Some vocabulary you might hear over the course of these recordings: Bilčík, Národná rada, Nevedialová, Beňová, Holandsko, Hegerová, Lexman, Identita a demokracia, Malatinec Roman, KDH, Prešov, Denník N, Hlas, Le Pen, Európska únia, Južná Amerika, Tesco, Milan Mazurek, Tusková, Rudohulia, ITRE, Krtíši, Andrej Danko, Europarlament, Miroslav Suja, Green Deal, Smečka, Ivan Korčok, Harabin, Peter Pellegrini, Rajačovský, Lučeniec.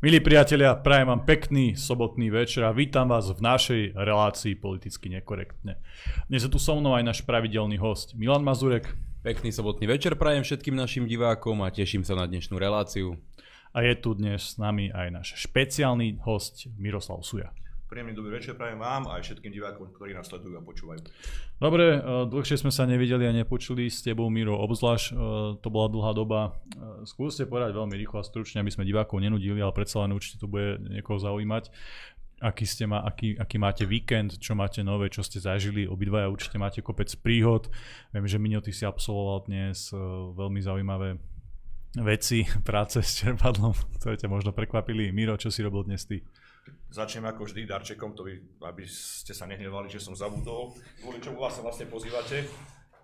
Milí priatelia, prajem vám pekný sobotný večer a vítam vás v našej relácii Politicky nekorektne. Dnes je tu so mnou aj náš pravidelný host Milan Mazurek. Pekný sobotný večer prajem všetkým našim divákom a teším sa na dnešnú reláciu. A je tu dnes s nami aj náš špeciálny host Miroslav Suja. Príjemný dobrý večer prajem vám a aj všetkým divákom, ktorí nás sledujú a počúvajú. Dobre, dlhšie sme sa nevideli a nepočuli s tebou, Miro, obzvlášť. To bola dlhá doba. Skúste povedať veľmi rýchlo a stručne, aby sme divákov nenudili, ale predsa len určite to bude niekoho zaujímať. Aký máte víkend, čo máte nové, čo ste zažili, obidvaja určite máte kopec príhod. Viem, že Miňo, ty si absolvoval dnes veľmi zaujímavé veci, práce s čerpadlom, ktoré ťa možno prekvapili. Miro, čo si robil dnes ty? Začnem ako vždy darčekom, aby ste sa nehnevali, že som zabudol, kvôli čomu vás sa vlastne pozývate.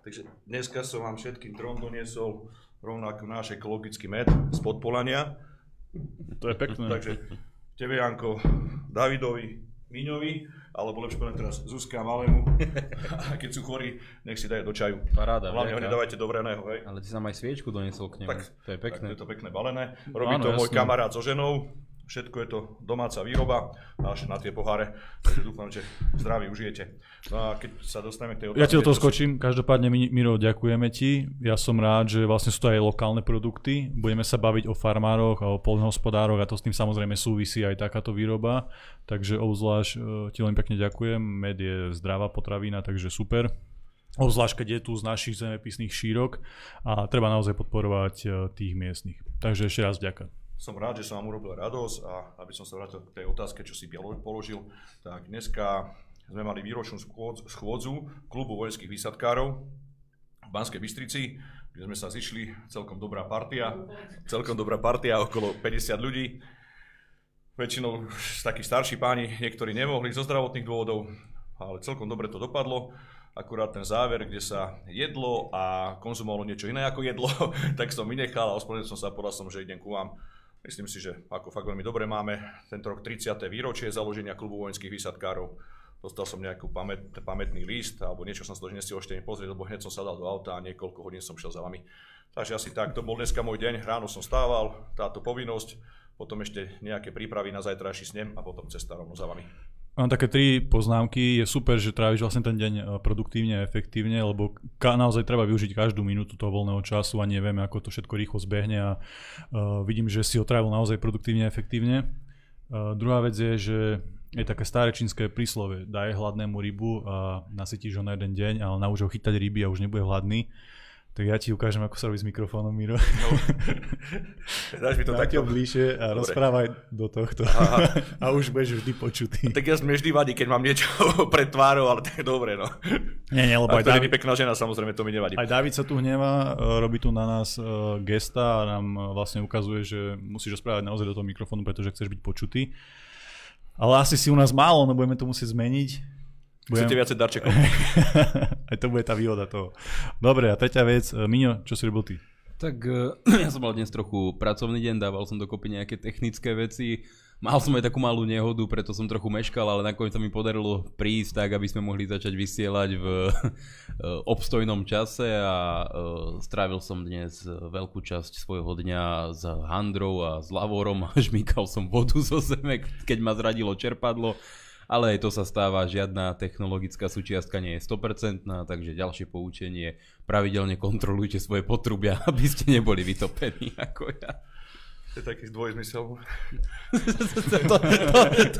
Takže dneska som vám všetkým trom doniesol rovnako náš ekologický med z Podpoľania. To je pekné. Takže tebe, Janko, Davidovi, Miňovi, alebo lepšie poviem teraz Zuzka malému. A keď sú chorí, nech si dajú do čaju. Paráda. Hlavne ho nedávajte do vreného, hej. Ale ty sa aj sviečku doniesol k nemu. Tak, to je pekné. Tak je to pekné balené. Robí to môj kamarát so ženou. Všetko je to domáca výroba, až na tie poháre, takže dúfam, že zdraví užijete. No a keď sa dostaneme k tej otázke... Ja ti do toho skočím, každopádne Miro, ďakujeme ti. Ja som rád, že vlastne sú to aj lokálne produkty. Budeme sa baviť o farmároch a o poľnohospodároch a to s tým samozrejme súvisí aj takáto výroba. Takže obzvlášť ti len pekne ďakujem. Med je zdravá potravina, takže super. Obzvlášť, keď je tu z našich zemepisných šírok a treba naozaj podporovať tých miestnych. Takže ešte raz ďakujem. Som rád, že som vám urobil radosť a aby som sa vrátil k tej otázke, čo si položil, tak dneska sme mali výročnú schôdzu Klubu vojenských výsadkárov v Banskej Bystrici, kde sme sa zišli, celkom dobrá partia, okolo 50 ľudí. Väčšinou takí starší páni, niektorí nemohli zo zdravotných dôvodov, ale celkom dobre to dopadlo. Akurát ten záver, kde sa jedlo a konzumovalo niečo iné ako jedlo, tak som vynechal a ospravedlnil som sa, povedal som, že idem ku vám. Myslím si, že ako fakt veľmi dobre máme tento rok 30. výročie založenia Klubu vojenských výsadkárov. Dostal som nejaký pamätný list alebo niečo som si nestihol ešte pozrieť, lebo hneď som sadal do auta a niekoľko hodín som šiel za vami. Takže asi tak, to bol dneska môj deň, ráno som stával, táto povinnosť, potom ešte nejaké prípravy na zajtrajší snem a potom cesta rovno za vami. Mám také 3 poznámky. Je super, že tráviš vlastne ten deň produktívne a efektívne, lebo naozaj treba využiť každú minútu toho voľného času a nevieme, ako to všetko rýchlo zbehne a vidím, že si ho trávil naozaj produktívne a efektívne. Druhá vec je, že je také staré čínske príslovie. Daj hladnému rybu a nasytíš ho na jeden deň, ale nauč ho chytať ryby a už nebude hladný. Tak ja ti ukážem, ako sa robí s mikrofónom, Miro. No. Dáš mi to takto bližšie a dobre. Rozprávaj do tohto. Aha. A už budeš vždy počutý. A tak ja sme vždy vadí, keď mám niečo pred tvárou, ale tak dobre, no. Nie, lebo aj Dávid... pekná žena, samozrejme, to mi nevadí. Aj Dávid sa tu hnevá, robí tu na nás gesta a nám vlastne ukazuje, že musíš rozprávať naozaj do toho mikrofónu, pretože chceš byť počutý. Ale asi si u nás málo, no budeme to musieť zmeniť. Chcete viacej darčekov. Aj to bude tá výhoda toho. Dobre, a tretia vec. Miňo, čo si robil ty? Tak ja som mal dnes trochu pracovný deň, dával som dokopy nejaké technické veci. Mal som aj takú malú nehodu, preto som trochu meškal, ale nakoniec sa mi podarilo prísť tak, aby sme mohli začať vysielať v obstojnom čase a strávil som dnes veľkú časť svojho dňa s Handrou a s Lavorom, až mykal som vodu zo zeme, keď ma zradilo čerpadlo. Ale aj to sa stáva, žiadna technologická súčiastka nie je 100%, takže ďalšie poučenie, pravidelne kontrolujte svoje potrubia, aby ste neboli vytopení ako ja. To je taký dvojzmysel.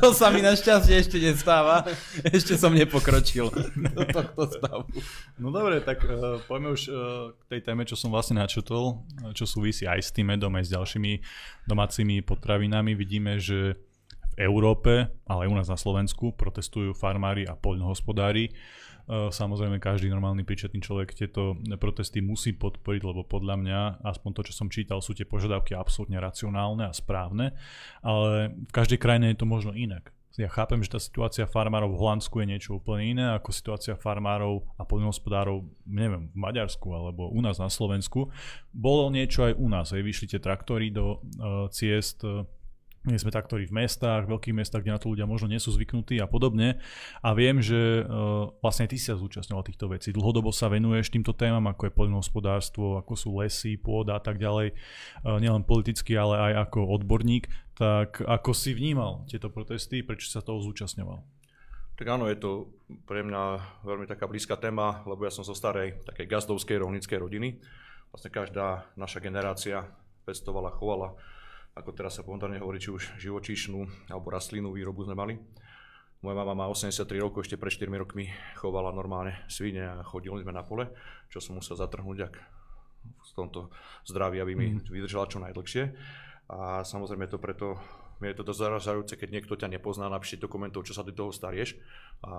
To sa mi našťastie ešte nestáva, ešte som nepokročil do tohto stavu. No dobre, tak poďme už k tej téme, čo som vlastne načutol, čo súvisí aj s tým medom, aj s ďalšími domácimi potravinami. Vidíme, že v Európe, ale aj u nás na Slovensku protestujú farmári a poľnohospodári. Samozrejme, každý normálny príčetný človek tieto protesty musí podporiť, lebo podľa mňa, aspoň to, čo som čítal, sú tie požiadavky absolútne racionálne a správne, ale v každej krajine je to možno inak. Ja chápem, že tá situácia farmárov v Holandsku je niečo úplne iné ako situácia farmárov a poľnohospodárov, neviem, v Maďarsku alebo u nás na Slovensku. Bolo niečo aj u nás, vyšli tie traktory do ciest My sme taktori v mestách, veľkých mestách, kde na to ľudia možno nie sú zvyknutí a podobne. A viem, že vlastne ty si sa zúčastňoval týchto vecí. Dlhodobo sa venuješ týmto témam, ako je poľnohospodárstvo, ako sú lesy, pôda a tak ďalej. Nielen politicky, ale aj ako odborník. Tak ako si vnímal tieto protesty, prečo sa toho zúčastňoval? Tak áno, je to pre mňa veľmi taká blízka téma, lebo ja som zo starej takej gazdovskej rolníckej rodiny. Vlastne každá naša generácia pestovala, chovala, ako teraz sa pomodárne hovorí, či už živočíšnu alebo rastlinnú výrobu sme mali. Moja mama má 83 rokov, ešte pred 4 rokmi chovala normálne svine a chodili sme na pole, čo som musel zatrhnúť, ak v tomto zdraví, aby mi vydržala čo najdlhšie. A samozrejme to preto, mne je to dosť zaražajúce, keď niekto ťa nepozná, napíše dokumentov, čo sa do toho starieš. A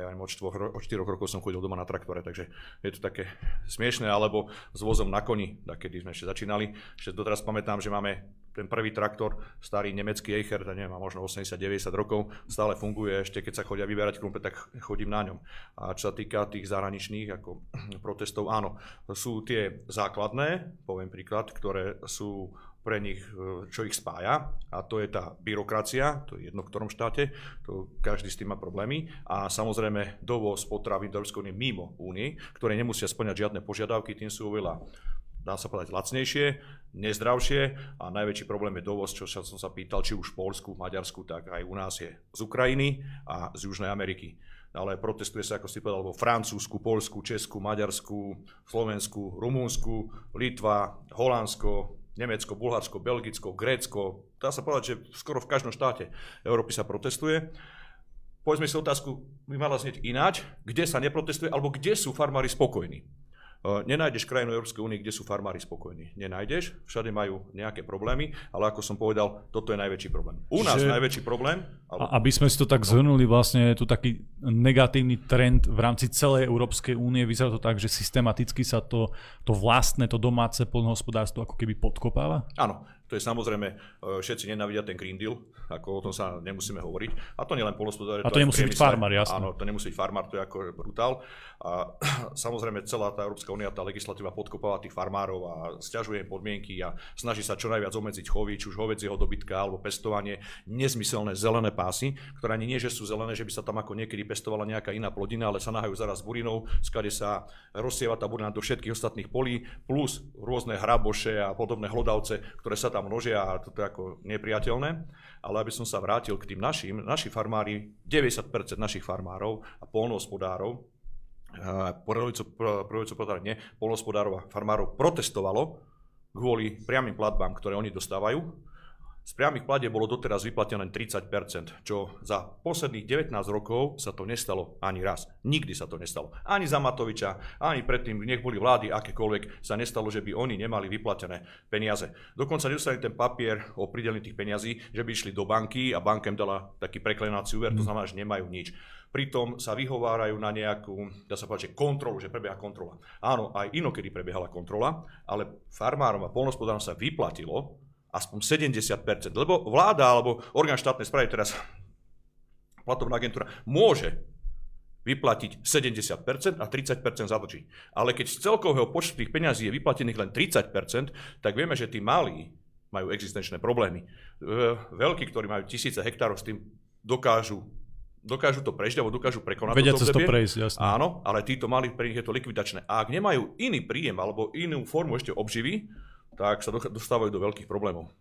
ja neviem, od 4 rokov som chodil doma na traktore, takže je to také smiešné, alebo s vozom na koni, kedy sme ešte začínali. Ešte doteraz pamätám, že máme ten prvý traktor, starý nemecký Eicher, má možno 80-90 rokov, stále funguje, ešte keď sa chodia vyberať krumpe, tak chodím na ňom. A čo sa týka tých zahraničných ako protestov, áno, sú tie základné, poviem príklad, ktoré sú pre nich, čo ich spája, a to je tá byrokracia, to je jedno v ktorom štáte, to každý s tým má problémy, a samozrejme dovoz potravín do Európskej únie mimo únie, ktoré nemusia spĺňať žiadne požiadavky, tým sú oveľa, dá sa povedať, lacnejšie, nezdravšie, a najväčší problém je dovoz, čo som sa pýtal, či už v Poľsku, v Maďarsku, tak aj u nás je z Ukrajiny a z Južnej Ameriky. Ale protestuje sa, ako si povedal, vo Francúzsku, Poľsku, Česku, Maďarsku, Slovensku, Rumunsku, Litva, Holandsko, Nemecko, Bulharsko, Belgicko, Grécko. Dá sa povedať, že skoro v každom štáte Európy sa protestuje. Povedzme si otázku, by mala znieť ináč, kde sa neprotestuje, alebo kde sú farmári spokojní. Nenájdeš krajinu Európskej únie, kde sú farmári spokojní. Nenájdeš, všade majú nejaké problémy, ale ako som povedal, toto je najväčší problém. U nás najväčší problém. Ale... Aby sme si to tak zhrnuli, vlastne je tu taký negatívny trend v rámci celej Európskej únie. Vyzerá to tak, že systematicky sa to vlastné, to domáce poľnohospodárstvo ako keby podkopáva? Áno. To je samozrejme, všetci nenávidia ten Green Deal, ako o tom sa nemusíme hovoriť. A to nielen poľnohospodári. A to nemusí byť farmár, jasné. Áno, to nemusí byť farmár, to je ako brutál. A samozrejme celá tá Európska únia, tá legislatíva podkopáva tých farmárov a sťažuje im podmienky a snaží sa čo najviac obmedziť chovy, či už hovädzieho dobytka alebo pestovanie, nezmyselné zelené pásy, ktoré ani nie, že sú zelené, že by sa tam ako niekedy pestovala nejaká iná plodina, ale sa nahajú zaraz burinou, skade sa rozsieva tá burina do všetkých ostatných polí, plus rôzne hraboše a podobné hlodavce, ktoré sa tam množia, a toto je ako nepriateľné. Ale aby som sa vrátil k tým našim, naši farmári, 90% našich farmárov a poľnohospodárov, poľnohospodárov a farmárov protestovalo kvôli priamym platbám, ktoré oni dostávajú. Z priamych platieb bolo doteraz vyplatené len 30%, čo za posledných 19 rokov sa to nestalo ani raz. Nikdy sa to nestalo. Ani za Matoviča, ani predtým, nech boli vlády akékoľvek, sa nestalo, že by oni nemali vyplatené peniaze. Dokonca nedostali ten papier o pridelení tých peniazí, že by išli do banky a banka im dala taký preklenáci úver, to znamená, že nemajú nič. Pritom sa vyhovárajú na nejakú, dá sa povedať, že kontrolu, že prebieha kontrola. Áno, aj inokedy prebiehala kontrola, ale farmárom a poľnohospodárom sa vyplatilo aspoň 70%, lebo vláda alebo orgán štátnej správy, teraz platobná agentúra, môže vyplatiť 70% a 30% zadlží. Ale keď z celkového počtu tých peňazí je vyplatených len 30%, tak vieme, že tí malí majú existenčné problémy. Veľkí, ktorí majú tisíce hektárov, s tým dokážu to prežiť, alebo dokážu prekonať. Vedia cez to prejsť, jasné. Áno, ale títo malí, pre nich je to likvidačné. A ak nemajú iný príjem alebo inú formu ešte obživy, tak sa dostávajú do veľkých problémov.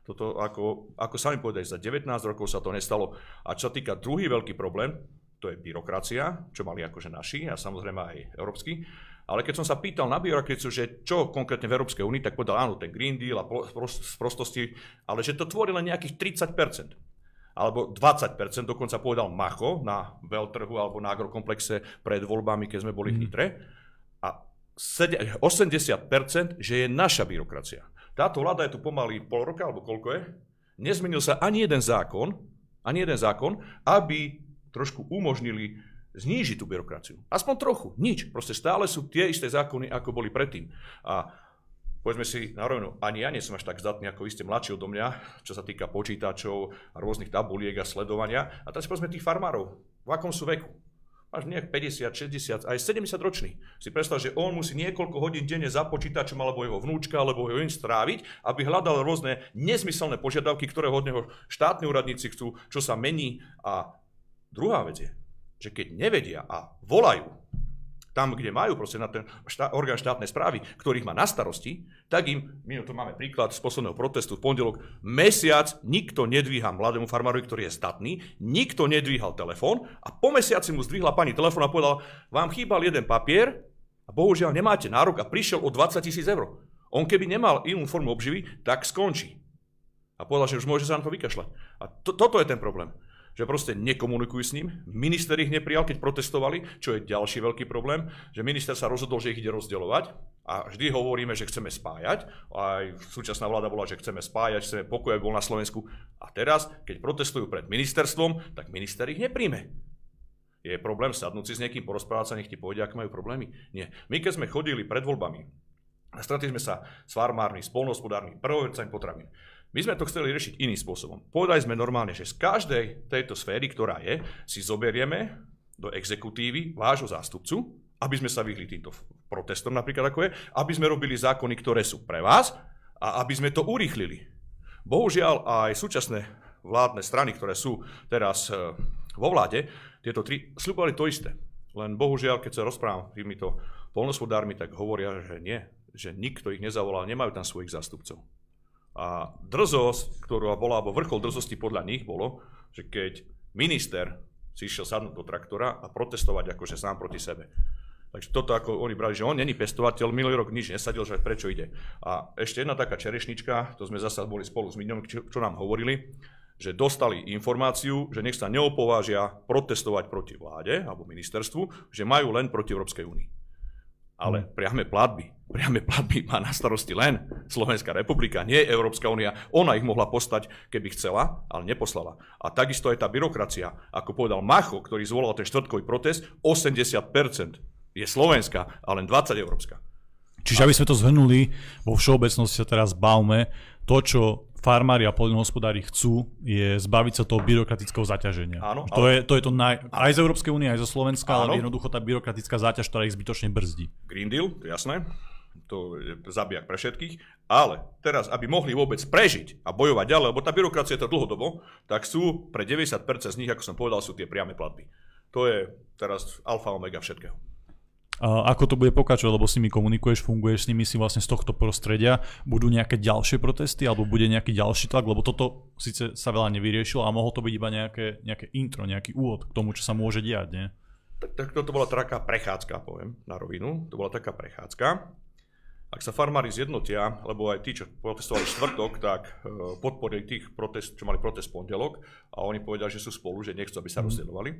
Toto, ako sami povedali, za 19 rokov sa to nestalo. A čo sa týka druhý veľký problém, to je byrokracia, čo mali akože naši a samozrejme aj európsky. Ale keď som sa pýtal na byrokraciu, že čo konkrétne v Európskej únii, tak povedal áno, ten Green Deal a sprostosti, ale že to tvorí len nejakých 30%. Alebo 20%, dokonca povedal Macho na veľtrhu alebo na agrokomplexe pred voľbami, keď sme boli v ITRE. A 80%, že je naša byrokracia. Táto vláda je tu pomaly pol roka, alebo koľko je, nezmenil sa ani jeden zákon, aby trošku umožnili znížiť tú byrokraciu. Aspoň trochu, nič. Proste stále sú tie isté zákony, ako boli predtým. A povedzme si na rovinu, ani ja nie som až tak zdatný, ako vy ste mladší odo mňa, čo sa týka počítačov, rôznych tabuliek a sledovania. A teraz povedzme tých farmárov, v akom sú veku. až nejak 50, 60, aj 70 ročný. Si predstav, že on musí niekoľko hodín denne za počítačom alebo jeho vnúčka, alebo jeho in stráviť, aby hľadal rôzne nezmyselné požiadavky, ktoré od neho štátni úradníci chcú, čo sa mení. A druhá vec je, že keď nevedia a volajú tam, kde majú proste na ten orgán štátnej správy, ktorých má na starosti, tak im, my tu máme príklad z posledného protestu v pondelok, mesiac nikto nedvíha mladému farmárovi, ktorý je zdatný, nikto nedvíhal telefón a po mesiaci mu zdvihla pani telefón a povedala, vám chýbal jeden papier a bohužiaľ nemáte nárok a prišiel o 20 000 eur. On keby nemal inú formu obživy, tak skončí. A povedal, že už môže sa na to vykašľať. A toto je ten problém. Že proste nekomunikujú s ním, minister ich neprijal, keď protestovali, čo je ďalší veľký problém, že minister sa rozhodol, že ich ide rozdeľovať a vždy hovoríme, že chceme spájať, aj súčasná vláda bola, že chceme spájať, chceme pokoj, aby bol na Slovensku a teraz, keď protestujú pred ministerstvom, tak minister ich nepríjme. Je problém sadnúť si s niekým, porozprávať sa, nech ti povedia, ak majú problémy? Nie. My keď sme chodili pred voľbami, stretli sme sa s farmármi, s poľnohospodármi, prvovýrobcami potravín. My sme to chceli riešiť iným spôsobom. Povedali sme normálne, že z každej tejto sféry, ktorá je, si zoberieme do exekutívy vášho zástupcu, aby sme sa vyhli týmto protestom napríklad ako je, aby sme robili zákony, ktoré sú pre vás a aby sme to urýchlili. Bohužiaľ aj súčasné vládne strany, ktoré sú teraz vo vláde, tieto tri sľubovali to isté. Len bohužiaľ, keď sa rozprávam s týmito poľnohospodármi, tak hovoria, že nie, že nikto ich nezavolal, nemajú tam svojich zástupcov. A drzosť, ktorá bola, alebo vrchol drzosti podľa nich bolo, že keď minister si išiel sadnúť do traktora a protestovať akože sám proti sebe. Takže toto ako oni brali, že on není pestovateľ, minulý rok nič nesadil, že prečo ide. A ešte jedna taká čerešnička, to sme zasa boli spolu s Miňom, čo nám hovorili, že dostali informáciu, že nech sa neopovážia protestovať proti vláde alebo ministerstvu, že majú len proti Európskej únii. Ale priame platby má na starosti len Slovenská republika, nie Európska únia. Ona ich mohla postať, keby chcela, ale neposlala. A takisto je tá byrokracia, ako povedal Macho, ktorý zvolal ten štvrtkový protest, 80% je slovenská a len 20% európska. Čiže aby sme to zhrnuli, vo všeobecnosti sa teraz bavme, to, čo farmári a poľnohospodári chcú, je zbaviť sa toho byrokratického zaťaženia. Áno, to je aj z Európskej únie, aj zo Slovenska, áno, ale jednoducho tá byrokratická záťaž, ktorá ich zbytočne brzdí. Green Deal, to je jasné, to je zabijak pre všetkých, ale teraz, aby mohli vôbec prežiť a bojovať ďalej, lebo tá byrokracia je to dlhodobo, tak sú pre 90% z nich, ako som povedal, sú tie priame platby. To je teraz alfa omega všetkého. A ako to bude pokračovať, lebo s nimi komunikuješ, funguješ s nimi, si vlastne z tohto prostredia, budú nejaké ďalšie protesty alebo bude nejaký ďalší tlak, lebo toto síce sa veľa nevyriešilo a mohlo to byť iba nejaké intro, nejaký úvod k tomu, čo sa môže diať, nie? Tak toto bola taká prechádzka, poviem na rovinu, to bola taká prechádzka. Ak sa farmári zjednotia, lebo aj tí, čo protestovali štvrtok, tak podporili tých protest, čo mali protest pondelok a oni povedali, že sú spolu, že nechcú, aby sa rozdeľovali,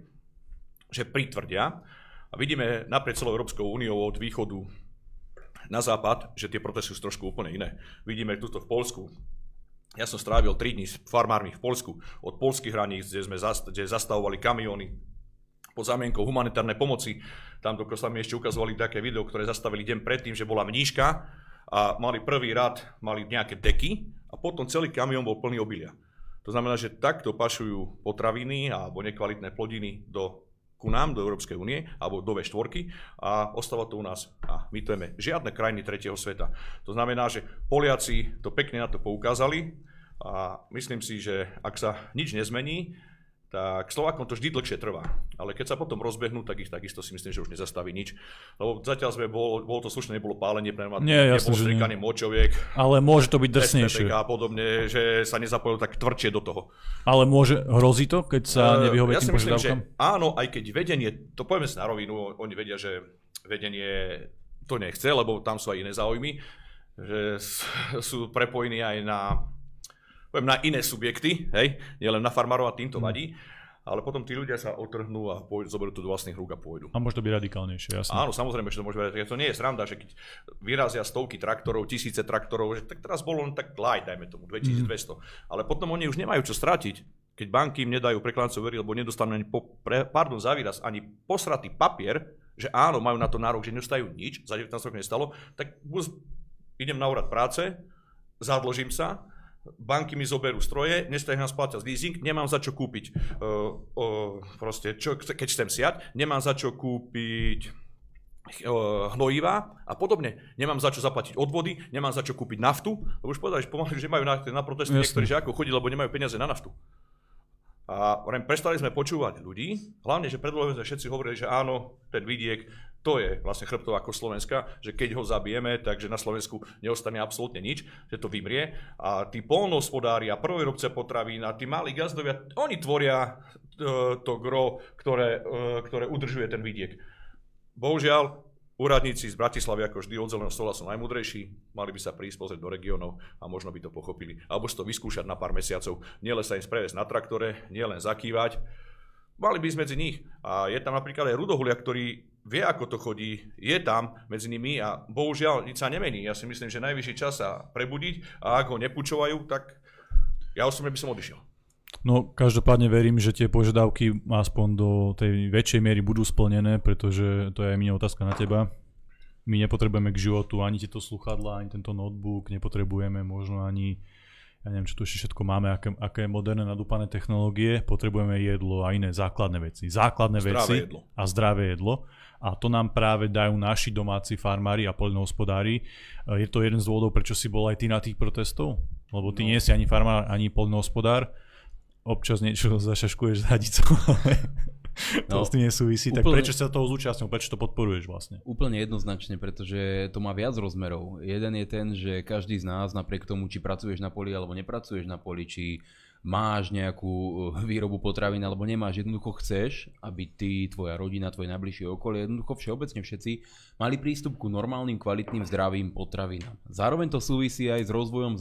že pritvrdia. A vidíme naprieč celou Európskou úniou od východu na západ, že tie protesty sú trošku úplne iné. Vidíme tuto v Poľsku. Ja som strávil 3 dní s farmármi v Poľsku. Od poľských hraníc, kde zastavovali kamióny pod zámienkou humanitárnej pomoci. Tam dokonca mi ešte ukazovali také video, ktoré zastavili deň predtým, že bola mníška a mali prvý rad, mali nejaké deky a potom celý kamión bol plný obilia. To znamená, že takto pašujú potraviny alebo nekvalitné plodiny ku nám, do Európskej únie, alebo do V4 a ostáva to u nás. A my to jeme žiadne krajiny tretieho sveta. To znamená, že Poliaci to pekne na to poukázali a myslím si, že ak sa nič nezmení, tak Slovákom to vždy dlhšie trvá. Ale keď sa potom rozbehnú, tak ich takisto si myslím, že už nezastaví nič. Lebo zatiaľ bolo to slušné, nebolo pálenie pneumatík, nebolo strikanie močoviek. Ale môže to byť drsnejšie. A podobne, že sa nezapojil tak tvrdšie do toho. Ale hrozí to, keď sa nevyhovie tým požiadavkám? Áno, aj keď vedenie, to povieme si na rovinu, oni vedia, že vedenie to nechce, lebo tam sú aj iné záujmy, že sú prepojení aj na iné subjekty, hej, nielen na farmárov a tým to vadí, ale potom tí ľudia sa otrhnú a zoberú to do vlastných rúk a pôjdu. A môže to byť radikálnejšie, jasné. Áno, samozrejme, že to môže byť radikálnejšie. To nie je sranda, že keď vyrazia stovky traktorov, tisíce traktorov, že tak teraz bolo len tak light, dajme tomu, 2200. Ale potom oni už nemajú čo stratiť, keď banky im nedajú prekladcov veriť, lebo nedostanú ani za výraz, ani posratý papier, že áno, majú na to nárok, že nedostajú nič, za 19 rokov nestalo, tak idem na úrad práce, zadlžím sa, banky mi zoberú stroje, nestrihám splácať leasing, nemám za čo kúpiť, keď chcem siať, nemám za čo kúpiť hnojiva a podobne. Nemám za čo zaplatiť odvody, nemám za čo kúpiť naftu. Lebo už povedali, že majú na protesty niektorí žiakov chodiť, lebo nemajú peniaze na naftu. A prestali sme počúvať ľudí, hlavne, že predložili sme všetci hovorili, že áno, ten vidiek, to je vlastne chrbtová ako Slovenska, že keď ho zabijeme, takže na Slovensku neostane absolútne nič, že to vymrie. A tí poľnohospodári a prvovýrobce potravín a tí malí gazdovia, oni tvoria to gro, ktoré udržuje ten vidiek. Bohužiaľ, úradníci z Bratislavy, ako vždy od zeleného stola, sú najmudrejší, mali by sa prísť pozrieť do regiónov a možno by to pochopili. Alebo si to vyskúšať na pár mesiacov, nielen sa im previesť na traktore, nielen zakývať. Mali by ísť medzi nich. A je tam napríklad aj Rudohulia, ktorý vie, ako to chodí, je tam medzi nimi a bohužiaľ nič sa nemení. Ja si myslím, že najvyšší čas sa prebudiť a ak ho nepučovajú, tak ja osobne by som odišiel. No, každopádne verím, že tie požiadavky aspoň do tej väčšej miery budú splnené, pretože to je aj miná otázka na teba. My nepotrebujeme k životu ani tieto sluchadlá, ani tento notebook, nepotrebujeme možno ani, ja neviem, čo tu ešte všetko máme, aké moderné nadúpané technológie, potrebujeme jedlo a iné základné veci. Základné veci a zdravé jedlo. A to nám práve dajú naši domáci farmári a poľnohospodári. Je to jeden z dôvodov, prečo si bol aj ty na tých protestov? Lebo ty nie si ani farmár, ani poľnohospodár. Občas niečo zašaškuješ za hadicou, ale to s tým nesúvisí. Tak prečo sa toho zúčastňujú? Prečo to podporuješ vlastne? Úplne jednoznačne, pretože to má viac rozmerov. Jeden je ten, že každý z nás napriek tomu, či pracuješ na poli alebo nepracuješ na poli, či máš nejakú výrobu potravín alebo nemáš, jednoducho chceš, aby ty, tvoja rodina, tvoje najbližšie okolie, jednoducho všeobecne všetci mali prístup ku normálnym, kvalitným, zdravým potravinám. Zároveň to súvisí aj s rozvojom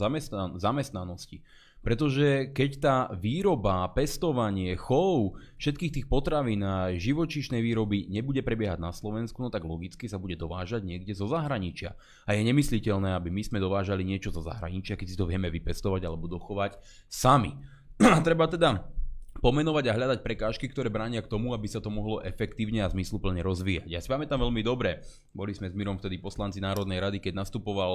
zamestnanosti. Pretože keď tá výroba, pestovanie, chov všetkých tých potravín a živočíšnej výroby nebude prebiehať na Slovensku, no tak logicky sa bude dovážať niekde zo zahraničia. A je nemysliteľné, aby my sme dovážali niečo zo zahraničia, keď si to vieme vypestovať alebo dochovať sami. Treba teda pomenovať a hľadať prekážky, ktoré bránia k tomu, aby sa to mohlo efektívne a zmysluplne rozvíjať. Ja si pamätám veľmi dobre, boli sme s Mirom vtedy poslanci Národnej rady, keď nastupoval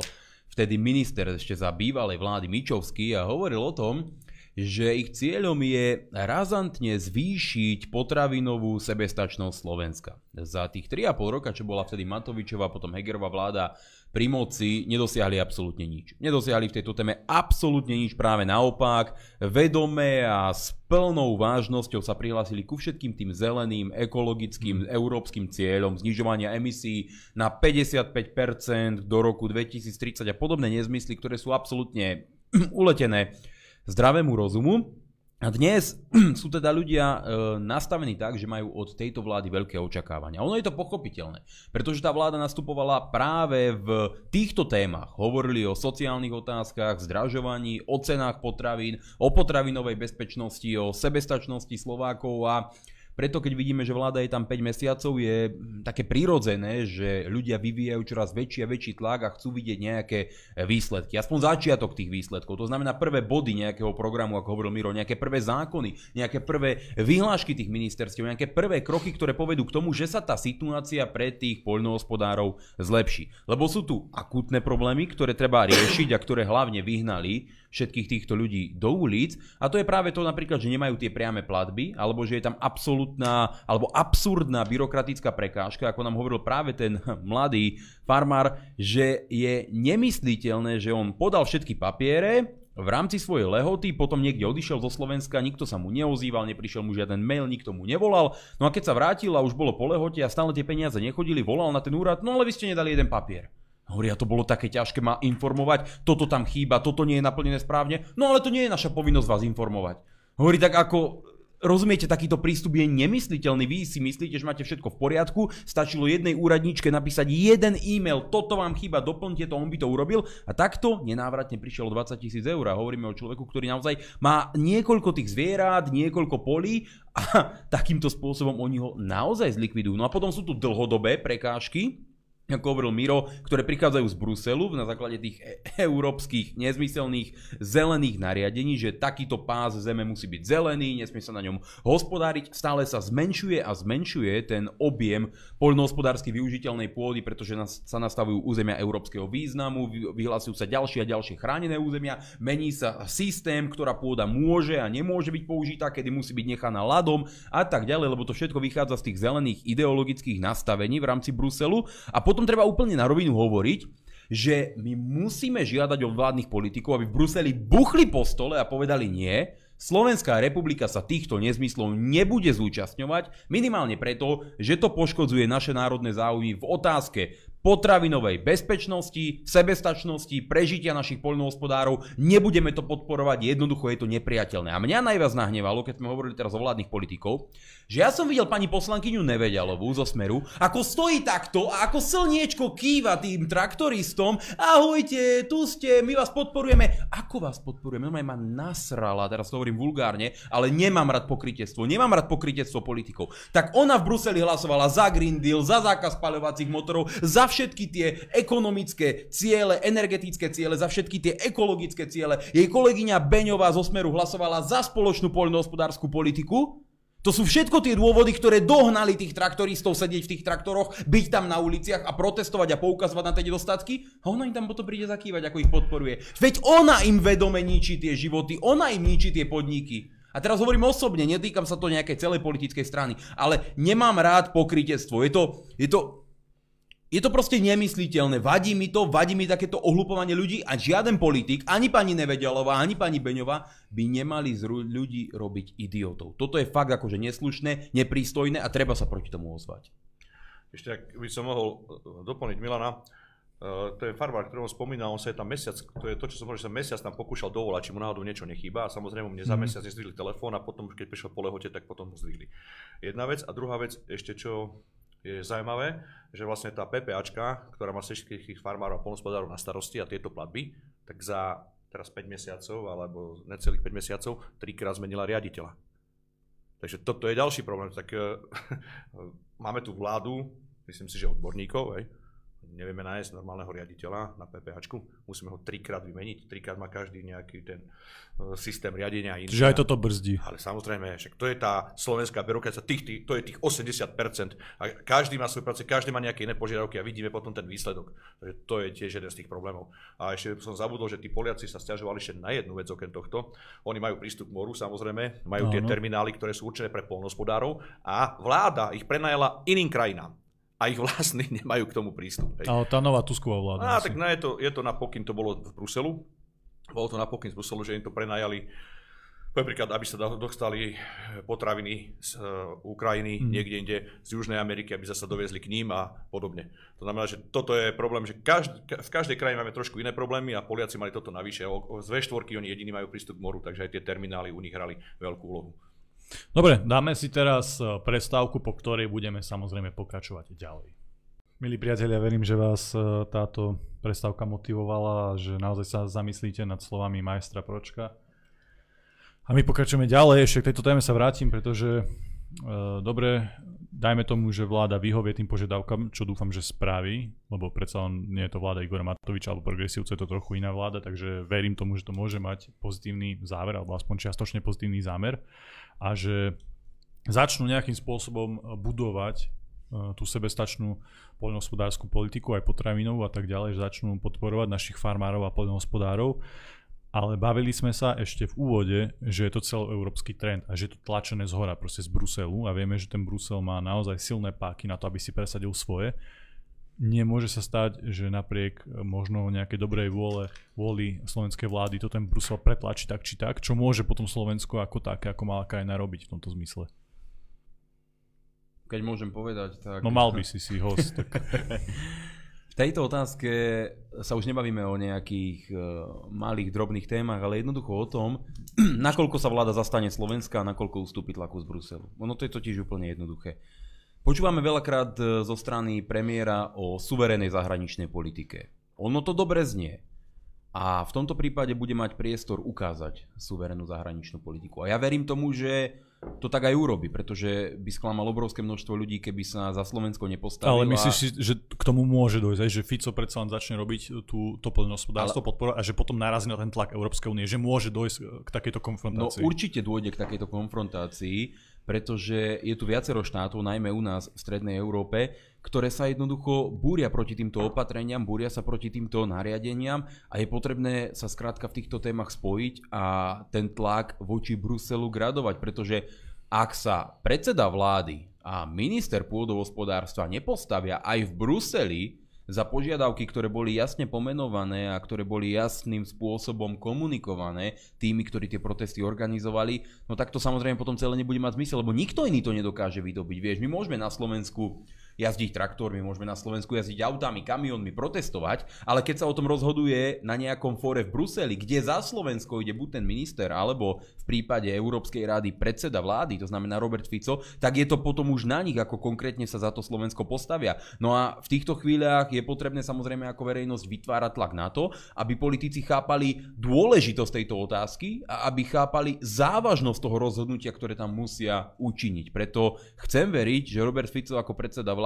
vtedy minister ešte za bývalej vlády Mičovský a hovoril o tom, že ich cieľom je razantne zvýšiť potravinovú sebestačnosť Slovenska. Za tých 3,5 roka, čo bola vtedy Matovičová, potom Hegerová vláda pri moci, nedosiahli absolútne nič. Nedosiahli v tejto téme absolútne nič, práve naopak. Vedomé a s plnou vážnosťou sa prihlásili ku všetkým tým zeleným, ekologickým, európskym cieľom znižovania emisí na 55% do roku 2030 a podobné nezmysly, ktoré sú absolútne uletené zdravému rozumu. A dnes sú teda ľudia nastavení tak, že majú od tejto vlády veľké očakávania. Ono je to pochopiteľné, pretože tá vláda nastupovala práve v týchto témach. Hovorili o sociálnych otázkach, zdražovaní, o cenách potravín, o potravinovej bezpečnosti, o sebestačnosti Slovákov a preto, keď vidíme, že vláda je tam 5 mesiacov, je také prirodzené, že ľudia vyvíjajú čoraz väčší a väčší tlak a chcú vidieť nejaké výsledky. Aspoň začiatok tých výsledkov. To znamená prvé body nejakého programu, ako hovoril Miro, nejaké prvé zákony, nejaké prvé vyhlášky tých ministerstiev, nejaké prvé kroky, ktoré povedú k tomu, že sa tá situácia pre tých poľnohospodárov zlepší. Lebo sú tu akútne problémy, ktoré treba riešiť a ktoré hlavne vyhnali všetkých týchto ľudí do ulic. A to je práve to napríklad, že nemajú tie priame platby, alebo že je tam absolútna alebo absurdná byrokratická prekážka, ako nám hovoril práve ten mladý farmár, že je nemysliteľné, že on podal všetky papiere v rámci svojej lehoty, potom niekde odišiel zo Slovenska, nikto sa mu neozýval, neprišiel mu žiaden mail, nikto mu nevolal. No a keď sa vrátil a už bolo po lehote a stále tie peniaze nechodili, volal na ten úrad, no ale vy ste nedali jeden papier. Hovoria, to bolo také ťažké ma informovať, toto tam chýba, toto nie je naplnené správne, no ale to nie je naša povinnosť vás informovať. Hovorí, tak ako, rozumiete, takýto prístup je nemysliteľný, vy si myslíte, že máte všetko v poriadku, stačilo jednej úradničke napísať jeden e-mail, toto vám chýba, doplňte to, on by to urobil a takto nenávratne prišiel o 20 000 eur. Hovoríme o človeku, ktorý naozaj má niekoľko tých zvierat, niekoľko polí a takýmto spôsobom oni ho naozaj zlikvidujú. No a potom sú tu dlhodobé prekážky, ako hovoril Miro, ktoré prichádzajú z Bruselu na základe tých európskych nezmyselných zelených nariadení, že takýto pás zeme musí byť zelený, nesmie sa na ňom hospodáriť. Stále sa zmenšuje a zmenšuje ten objem poľnohospodársky využiteľnej pôdy, pretože sa nastavujú územia európskeho významu, vyhlasujú sa ďalšie a ďalšie chránené územia, mení sa systém, ktorá pôda môže a nemôže byť použitá, kedy musí byť nechaná ľadom a tak ďalej, lebo to všetko vychádza z tých zelených ideologických nastavení v rámci Bruselu. A potom treba úplne na rovinu hovoriť, že my musíme žiadať od vládnych politikov, aby v Bruseli buchli po stole a povedali nie, Slovenská republika sa týchto nezmyslov nebude zúčastňovať, minimálne preto, že to poškodzuje naše národné záujmy v otázke potravinovej bezpečnosti, sebestačnosti, prežitia našich poľnohospodárov. Nebudeme to podporovať, jednoducho je to nepriateľné. A mňa najviac nahnevalo, keď sme hovorili teraz o vládnych politikov, že ja som videl pani poslankyňu Nevedialovú zo Smeru, ako stojí takto a ako slniečko kýva tým traktoristom. Ahojte, tu ste, my vás podporujeme. Ako vás podporujeme? No ma nasrala, teraz to hovorím vulgárne, ale nemám rád pokrytectvo politikov. Tak ona v Bruseli hlasovala za Green Deal, za zákaz spaľovacích motorov, za všetky tie ekonomické ciele, energetické ciele, za všetky tie ekologické ciele. Jej kolegyňa Beňová zo Smeru hlasovala za spoločnú poľnohospodársku politiku. To sú všetko tie dôvody, ktoré dohnali tých traktoristov sedieť v tých traktoroch, byť tam na uliciach a protestovať a poukazovať na tie nedostatky. A ona im tam potom príde zakývať, ako ich podporuje. Veď ona im vedome ničí tie životy, ona im ničí tie podniky. A teraz hovorím osobne, netýkam sa to nejakej celej politickej strany, ale nemám rád pokrytectvo. Je to proste nemysliteľné, vadí mi takéto ohlupovanie ľudí a žiaden politik, ani pani Nevedialová, ani pani Beňová by nemali z ľudí robiť idiotov. Toto je fakt akože neslušné, neprístojné a treba sa proti tomu ozvať. Ešte ak by som mohol doplniť Milana, to je farmár, ktorého spomínal, on sa je tam mesiac, to je to, čo som hovoril, že sa mesiac tam pokúšal dovolať, či mu náhodou niečo nechýba a samozrejme mne za mesiac nezdvihli telefón a potom, keď prišiel po lehote, tak potom ho zdvihli. Jedna vec a druhá vec ešte čo je zaujímavé, že vlastne tá PPAčka, ktorá má všetkých farmárov a poľnohospodárov na starosti a tieto platby, tak za teraz 5 mesiacov alebo necelých 5 mesiacov trikrát zmenila riaditeľa. Takže toto je ďalší problém. Tak máme tu vládu, myslím si, že odborníkov, nevieme nájsť normálneho riaditeľa na PPAčku, musíme ho trikrát vymeniť, trikrát má každý nejaký ten systém riadenia. Čiže aj toto brzdí. Ale samozrejme, však to je tá slovenská byrokracia, to je tých 80%. A každý má svoje práce, každý má nejaké iné požiadavky a vidíme potom ten výsledok. Takže to je tiež jeden z tých problémov. A ešte som zabudol, že tí Poliaci sa sťažovali ešte na jednu vec okrem tohto. Oni majú prístup k moru, samozrejme, majú tie terminály, ktoré sú určené pre poľnohospodárov a vláda ich prenajala iným krajinám. A ich vlastní nemajú k tomu prístup. Ale tá nová Tusková vláda. Tak je to napokyn, to bolo v Bruselu. Bolo to napokyn z Bruselu, že im to prenajali. Napríklad, aby sa dostali potraviny z Ukrajiny, niekde inde z Južnej Ameriky, aby sa doviezli k ním a podobne. To znamená, že toto je problém, že v každej krajine máme trošku iné problémy a Poliaci mali toto navyše. Z V4 oni jediní majú prístup k moru, takže aj tie terminály u nich hrali veľkú úlohu. Dobre, dáme si teraz prestávku, po ktorej budeme samozrejme pokračovať ďalej. Milí priatelia, verím, že vás táto prestávka motivovala, že naozaj sa zamyslíte nad slovami majstra Pročka. A my pokračujeme ďalej, ešte k tejto téme sa vrátim, pretože dobre, dajme tomu, že vláda vyhovie tým požiadavkám, čo dúfam, že spraví, lebo predsa nie je to vláda Igora Matoviča alebo progresívcov, je to trochu iná vláda, takže verím tomu, že to môže mať pozitívny záver, alebo aspoň čiastočne pozitívny zámer. A že začnú nejakým spôsobom budovať tú sebestačnú poľnohospodársku politiku, aj potravinovú a tak ďalej, že začnú podporovať našich farmárov a poľnohospodárov. Ale bavili sme sa ešte v úvode, že je to celoeurópsky trend a že je to tlačené zhora, proste z Bruselu a vieme, že ten Brusel má naozaj silné páky na to, aby si presadil svoje. Nemôže sa stať, že napriek možno nejakej dobrej vôli slovenskej vlády to ten Brusel pretlačí tak či tak, čo môže potom Slovensko ako také, ako malá krajina robiť v tomto zmysle. Keď môžem povedať, tak... No mal by si host. Tak... V tejto otázke sa už nebavíme o nejakých malých, drobných témach, ale jednoducho o tom, nakoľko sa vláda zastane Slovenska a nakoľko ustúpi tlaku z Bruselu. Ono to je totiž úplne jednoduché. Počúvame veľakrát zo strany premiéra o suverénnej zahraničnej politike. Ono to dobre znie. A v tomto prípade bude mať priestor ukázať suverénnu zahraničnú politiku. A ja verím tomu, že to tak aj urobí, pretože by sklamal obrovské množstvo ľudí, keby sa za Slovensko nepostavilo. Ale myslíš si, že k tomu môže dojsť, že Fico predsa len začne robiť to poľnohospodárstvo podporovať a že potom narazí na ten tlak Európskej únie, že môže dojsť k takejto konfrontácii? No určite dôjde k takejto konfrontácii, pretože je tu viacero štátov, najmä u nás v strednej Európe, ktoré sa jednoducho búria proti týmto opatreniam, búria sa proti týmto nariadeniam a je potrebné sa skrátka v týchto témach spojiť a ten tlak voči Bruselu gradovať, pretože ak sa predseda vlády a minister pôdohospodárstva nepostavia aj v Bruseli za požiadavky, ktoré boli jasne pomenované a ktoré boli jasným spôsobom komunikované tými, ktorí tie protesty organizovali, no tak to samozrejme potom celé nebude mať zmysel, lebo nikto iný to nedokáže vydobiť. Vieš, my môžeme na Slovensku jazdiť traktormi, môžeme na Slovensku jazdiť autami, kamiónmi, protestovať, ale keď sa o tom rozhoduje na nejakom fóre v Bruseli, kde za Slovensko ide buď ten minister, alebo v prípade Európskej rady predseda vlády, to znamená Robert Fico, tak je to potom už na nich, ako konkrétne sa za to Slovensko postavia. No a v týchto chvíľach je potrebné samozrejme ako verejnosť vytvárať tlak na to, aby politici chápali dôležitosť tejto otázky a aby chápali závažnosť toho rozhodnutia, ktoré tam musia učiniť. Preto chcem veriť, že Robert Fico ako predseda vlády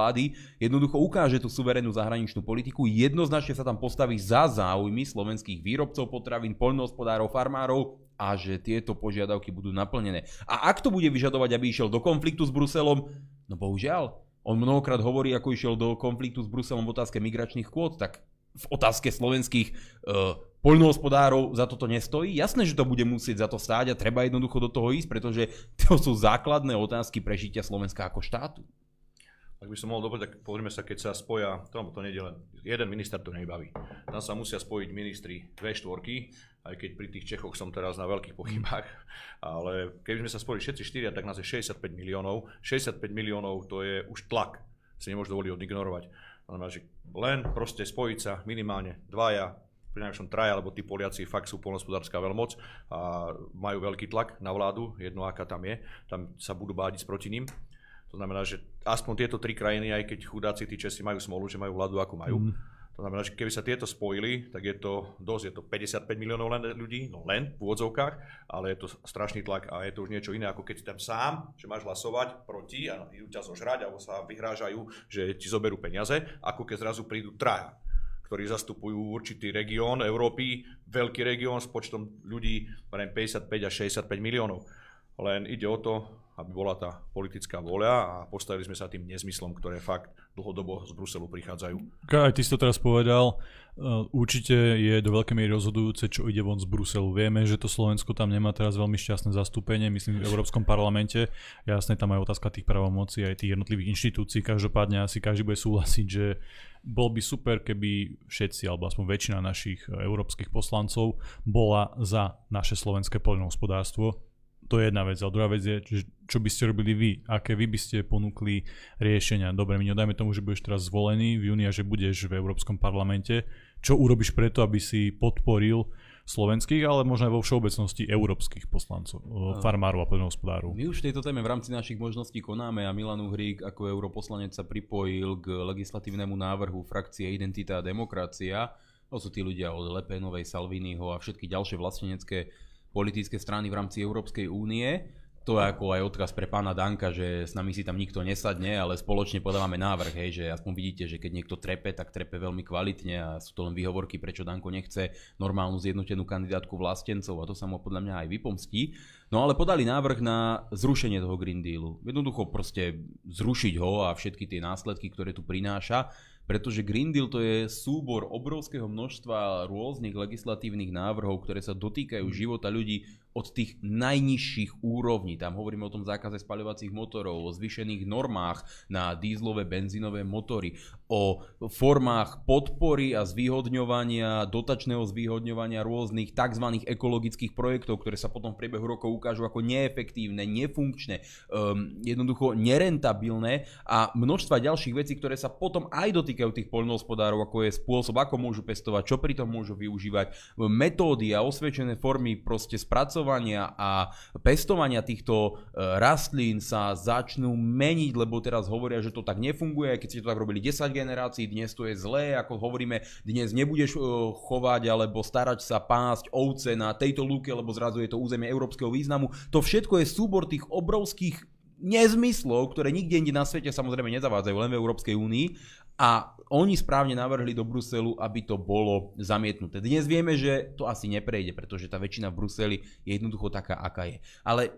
jednoducho ukáže tú suverénnu zahraničnú politiku, jednoznačne sa tam postaví za záujmy slovenských výrobcov potravín, poľnohospodárov, farmárov a že tieto požiadavky budú naplnené. A ak to bude vyžadovať, aby išiel do konfliktu s Bruselom, no bohužiaľ, on mnohokrát hovorí, ako išiel do konfliktu s Bruselom v otázke migračných kvót, tak v otázke slovenských poľnohospodárov za toto nestojí. Jasné, že to bude musieť za to stáť a treba jednoducho do toho ísť, pretože to sú základné otázky prežitia Slovenska ako štátu. Ak by som mohol doplniť, tak pozrime sa, keď sa spoja, to nie je len jeden minister, to nebaví. Tam sa musia spojiť ministri dve štvorky, aj keď pri tých Čechoch som teraz na veľkých pochybách, ale keby sme sa spojili všetci štyria, tak nás je 65 miliónov. 65 miliónov to je už tlak, si nemôžu dovoliť odignorovať. Znamená, že len proste spojiť sa minimálne dvaja, pri najväčšom traja, alebo tí Poliaci fakt sú poľnohospodárska veľmoc a majú veľký tlak na vládu, jedno aká tam je, tam sa budú bádiť proti ním. To znamená, že aspoň tieto tri krajiny, aj keď chudáci tí Česi majú smolu, že majú vládu, ako majú. To znamená, že keby sa tieto spojili, tak je to dosť, je to 55 miliónov len ľudí, no len v úvodzovkách, ale je to strašný tlak a je to už niečo iné, ako keď si tam sám, že máš hlasovať proti a idú ťa zožrať, alebo sa vyhrážajú, že ti zoberú peniaze, ako keď zrazu prídu traja, ktorí zastupujú určitý región Európy, veľký región s počtom ľudí, 55 až 65 miliónov. Len ide o to, aby bola tá politická vôľa a postavili sme sa tým nezmyslom, ktoré fakt dlhodobo z Bruselu prichádzajú. Aj ty si to teraz povedal, určite je do veľkej miery rozhodujúce, čo ide von z Bruselu. Vieme, že to Slovensko tam nemá teraz veľmi šťastné zastúpenie, myslím v Európskom parlamente. Jasné, tam aj otázka tých právomocí, aj tých jednotlivých inštitúcií. Každopádne asi každý bude súhlasiť, že bol by super, keby všetci, alebo aspoň väčšina našich európskych poslancov bola za naše slovenské poľnohospodárstvo. To je jedna vec. A druhá vec je, čo by ste robili vy. Aké vy by ste ponúkli riešenia. Dobre, my nedajme tomu, že budeš teraz zvolený v júni a že budeš v Európskom parlamente. Čo urobíš preto, aby si podporil slovenských, ale možno aj vo všeobecnosti európskych poslancov, farmárov a poľnohospodárov? My už v tejto téme v rámci našich možností konáme a Milan Uhrík ako europoslanec sa pripojil k legislatívnemu návrhu frakcie Identita a demokracia. To sú tí ľudia od Le Penovej, Salviniho a všetky ďalšie vlastenecké politické strany v rámci Európskej únie. To je ako aj odkaz pre pána Danka, že s nami si tam nikto nesadne, ale spoločne podávame návrh, hej, že aspoň vidíte, že keď niekto trepe, tak trepe veľmi kvalitne a sú to len výhovorky, prečo Danko nechce normálnu zjednotenú kandidátku vlastencov a to sa mu podľa mňa aj vypomstí. No ale podali návrh na zrušenie toho Green Dealu. Jednoducho proste zrušiť ho a všetky tie následky, ktoré tu prináša, pretože Green Deal to je súbor obrovského množstva rôznych legislatívnych návrhov, ktoré sa dotýkajú života ľudí od tých najnižších úrovní. Tam hovoríme o tom zákaze spaľovacích motorov, o zvýšených normách na dízlové, benzínové motory, o formách podpory a zvýhodňovania, dotačného zvýhodňovania rôznych tzv. Ekologických projektov, ktoré sa potom v priebehu rokov ukážu ako neefektívne, nefunkčné, jednoducho nerentabilné a množstva ďalších vecí, ktoré sa potom aj dotýkajú tých poľnohospodárov, ako je spôsob, ako môžu pestovať, čo pri tom môžu využívať, metódy a osvedčené formy proste spracovania pestovania a pestovania týchto rastlín sa začnú meniť, lebo teraz hovoria, že to tak nefunguje, keď ste to tak robili 10 generácií, dnes to je zlé, ako hovoríme, dnes nebudeš chovať alebo starať sa pásť ovce na tejto lúke, lebo zrazu je to územie európskeho významu. To všetko je súbor tých obrovských nezmyslov, ktoré nikde inde na svete samozrejme nezavádzajú, len v Európskej únii. A oni správne navrhli do Bruselu, aby to bolo zamietnuté. Dnes vieme, že to asi neprejde, pretože tá väčšina v Bruseli je jednoducho taká, aká je. Ale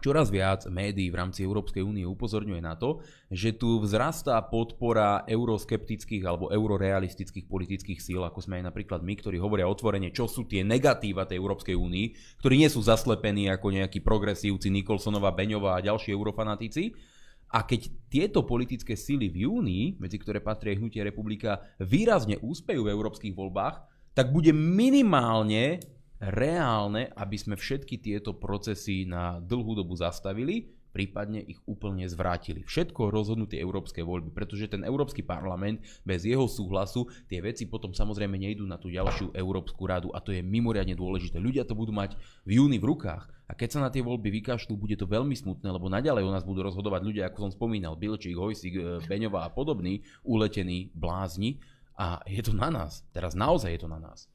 čoraz viac médií v rámci Európskej únie upozorňuje na to, že tu vzrastá podpora euroskeptických alebo eurorealistických politických síl, ako sme aj napríklad my, ktorí hovoria otvorene, čo sú tie negatíva tej Európskej únii, ktorí nie sú zaslepení ako nejakí progresívci Nikolsonova, Beňová a ďalší eurofanatici. A keď tieto politické síly v júni, medzi ktoré patrí Hnutie Republika, výrazne úspejú v európskych voľbách, tak bude minimálne reálne, aby sme všetky tieto procesy na dlhú dobu zastavili, prípadne ich úplne zvrátili. Všetko rozhodnú tie európske voľby, pretože ten Európsky parlament bez jeho súhlasu tie veci potom samozrejme nejdú na tú ďalšiu Európsku radu a to je mimoriadne dôležité. Ľudia to budú mať v júni v rukách a keď sa na tie voľby vykašľú, bude to veľmi smutné, lebo naďalej o nás budú rozhodovať ľudia, ako som spomínal, Bilčík, Hojsík, Beňová a podobní, uletení blázni a je to na nás. Teraz naozaj je to na nás.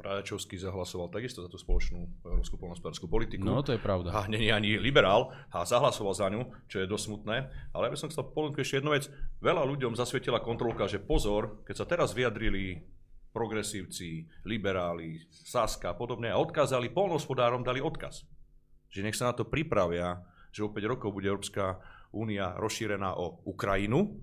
Rajačovský zahlasoval takisto za tú spoločnú európsku poľnohospodársku politiku. No, to je pravda. A nie je ani liberál a zahlasoval za ňu, čo je dosť smutné. Ale ja by som chcel povedať ešte jednu vec. Veľa ľuďom zasvietila kontrolka, že pozor, keď sa teraz vyjadrili progresívci, liberáli, Saska a podobne a odkázali poľnohospodárom, dali odkaz. Že nech sa na to pripravia, že o 5 rokov bude Európska únia rozšírená o Ukrajinu,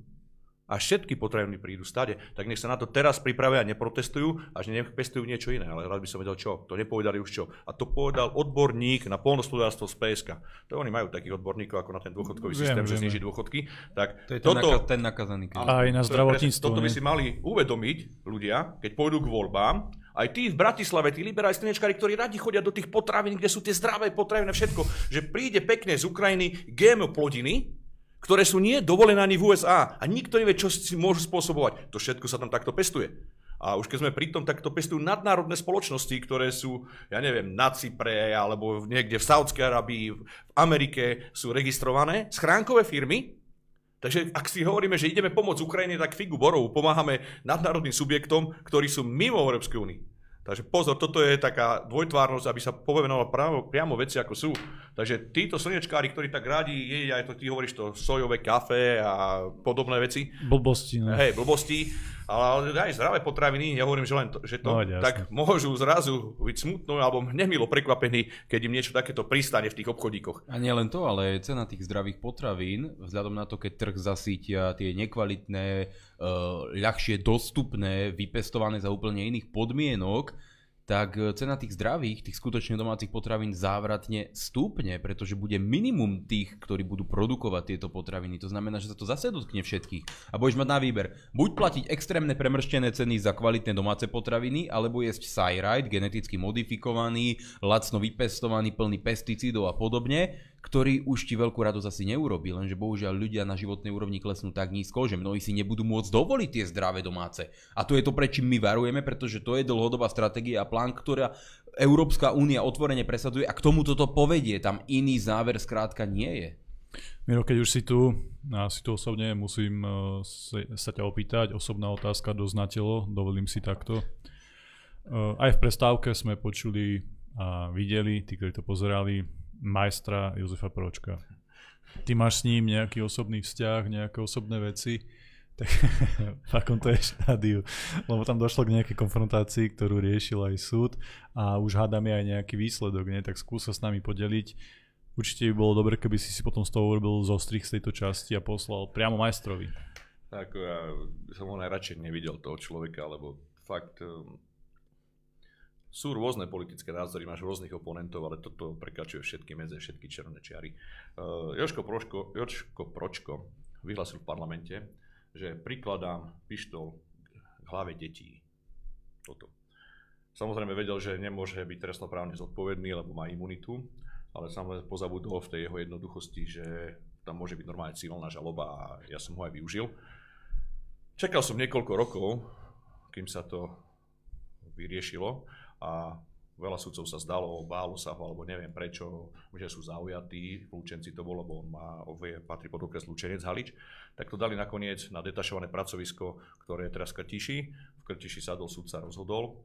a všetky potraviny prídu stade, tak nech sa na to teraz pripravia a neprotestujú, až nepestujú niečo iné. Ale rád by som vedel, čo. To nepovedali už čo. A to povedal odborník na poľnohospodárstvo z PSK. To oni majú takých odborníkov ako na ten dôchodkový systém, že zniží dôchodky. Tak to je ten nakazaný. Aj na zdravotníctvo. Toto by si mali uvedomiť ľudia, keď pôjdu k voľbám. Aj tí v Bratislave, tí liberáli slnečkári, ktorí radi chodia do tých potravín, kde sú tie zdravé potraviny, všetko, že príde pekne z Ukrajiny GMO plodiny, ktoré sú nie dovolené ani v USA a nikto nevie, čo si môžu spôsobovať. To všetko sa tam takto pestuje. A už keď sme pri tom, tak to pestujú nadnárodné spoločnosti, ktoré sú, ja neviem, na Cypre alebo niekde v Saúdskej Arabii, v Amerike sú registrované schránkové firmy. Takže ak si hovoríme, že ideme pomôcť Ukrajine, tak figu borov, pomáhame nadnárodným subjektom, ktorí sú mimo Európskej únie. Takže pozor, toto je taká dvojtvárnosť, aby sa povedalo priamo veci, ako sú. Takže títo slnečkári, ktorí tak rádi jedia, aj to ty hovoríš, to sojové kafe a podobné veci. Blbosti, ne? Hej, blbosti. Ale aj zdravé potraviny, nehovorím, že len to, že to no, tak môžu zrazu byť smutno alebo nemilo prekvapení, keď im niečo takéto pristane v tých obchodíkoch. A nie len to, ale cena tých zdravých potravín, vzhľadom na to, keď trh zasítia tie nekvalitné, ľahšie dostupné, vypestované za úplne iných podmienok, tak cena tých zdravých, tých skutočne domácich potravín závratne stúpne, pretože bude minimum tých, ktorí budú produkovať tieto potraviny. To znamená, že sa to zase dotkne všetkých. A budeš mať na výber, buď platiť extrémne premrštené ceny za kvalitné domáce potraviny, alebo jesť sajrajt, geneticky modifikovaný, lacno vypestovaný, plný pesticídov a podobne, ktorý už ti veľkú radosť asi neurobí, lenže bohužiaľ ľudia na životnej úrovni klesnú tak nízko, že mnohí si nebudú môcť dovoliť tie zdravé domáce. A to je to, prečím my varujeme, pretože to je dlhodobá stratégia a plán, ktorá Európska únia otvorene presadzuje a k tomu toto povedie. Tam iný záver skrátka nie je. Miro, keď už si tu, a si tu osobne musím sa ťa opýtať, osobná otázka doznatelo, dovolím si takto. Aj v prestávke sme počuli a videli, tí, ktorí to pozerali, majstra Jožefa Pročka. Ty máš s ním nejaký osobný vzťah, nejaké osobné veci, tak v akom to je štádiu? Lebo tam došlo k nejakej konfrontácii, ktorú riešil aj súd a už hádame aj nejaký výsledok, nie? Tak skúsa s nami podeliť. Určite by bolo dobre, keby si potom z toho urobil zostrih z tejto časti a poslal priamo majstrovi. Tak ja som ho najradšej nevidel toho človeka, lebo fakt... Sú rôzne politické názory, máš rôznych oponentov, ale toto prekračuje všetky medze, všetky červené čiary. Jožko Pročko vyhlásil v parlamente, že prikladám pištol k hlave detí. Toto. Samozrejme vedel, že nemôže byť trestnoprávne zodpovedný, lebo má imunitu, ale samozrejme pozabudol v tej jeho jednoduchosti, že tam môže byť normálne civilná žaloba a ja som ho aj využil. Čakal som niekoľko rokov, kým sa to vyriešilo. A Veľa sudcov sa zdalo, bálo sa ho, alebo neviem prečo, že sú zaujatí, v Lučenci to bolo, bo on patrí pod okres Lučenec, Halič, tak to dali nakoniec na detašované pracovisko, ktoré je teraz v Krtíši. V Krtíši sadol sudca, rozhodol.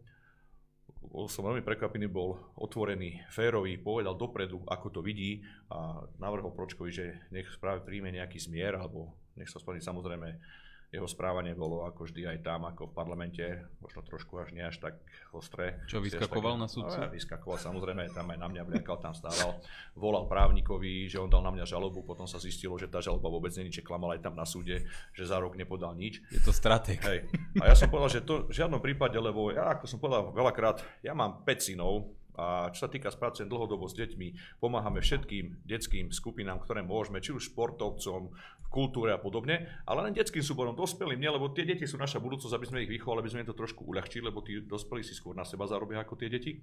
Som veľmi prekvapený, bol otvorený, férový, povedal dopredu, ako to vidí a navrhol Pročkovi, že nech práve príjme nejaký zmier, alebo nech sa splní. Samozrejme, jeho správanie bolo ako vždy aj tam, ako v parlamente, možno trošku až nie až tak ostré. Čo, vyskakoval na sudcu? Vyskakoval, samozrejme, tam aj na mňa bliakal, tam stával, volal právnikovi, že on dal na mňa žalobu, potom sa zistilo, že tá žaloba vôbec nie je nič, klamal aj tam na súde, že za rok nepodal nič. Je to stratég. Hej. A ja som povedal, že to v žiadnom prípade, lebo ja, ako som povedal veľakrát, ja mám 5 synov, a čo sa týka spracujem dlhodobo s deťmi, pomáhame všetkým detským skupinám, ktoré môžeme, či už športovcom, v kultúre a podobne, ale len detským súborom, dospelým nie, lebo tie deti sú naša budúcosť, aby sme ich vychovali, aby sme im to trošku uľahčili, lebo tí dospelí si skôr na seba zarobia ako tie deti.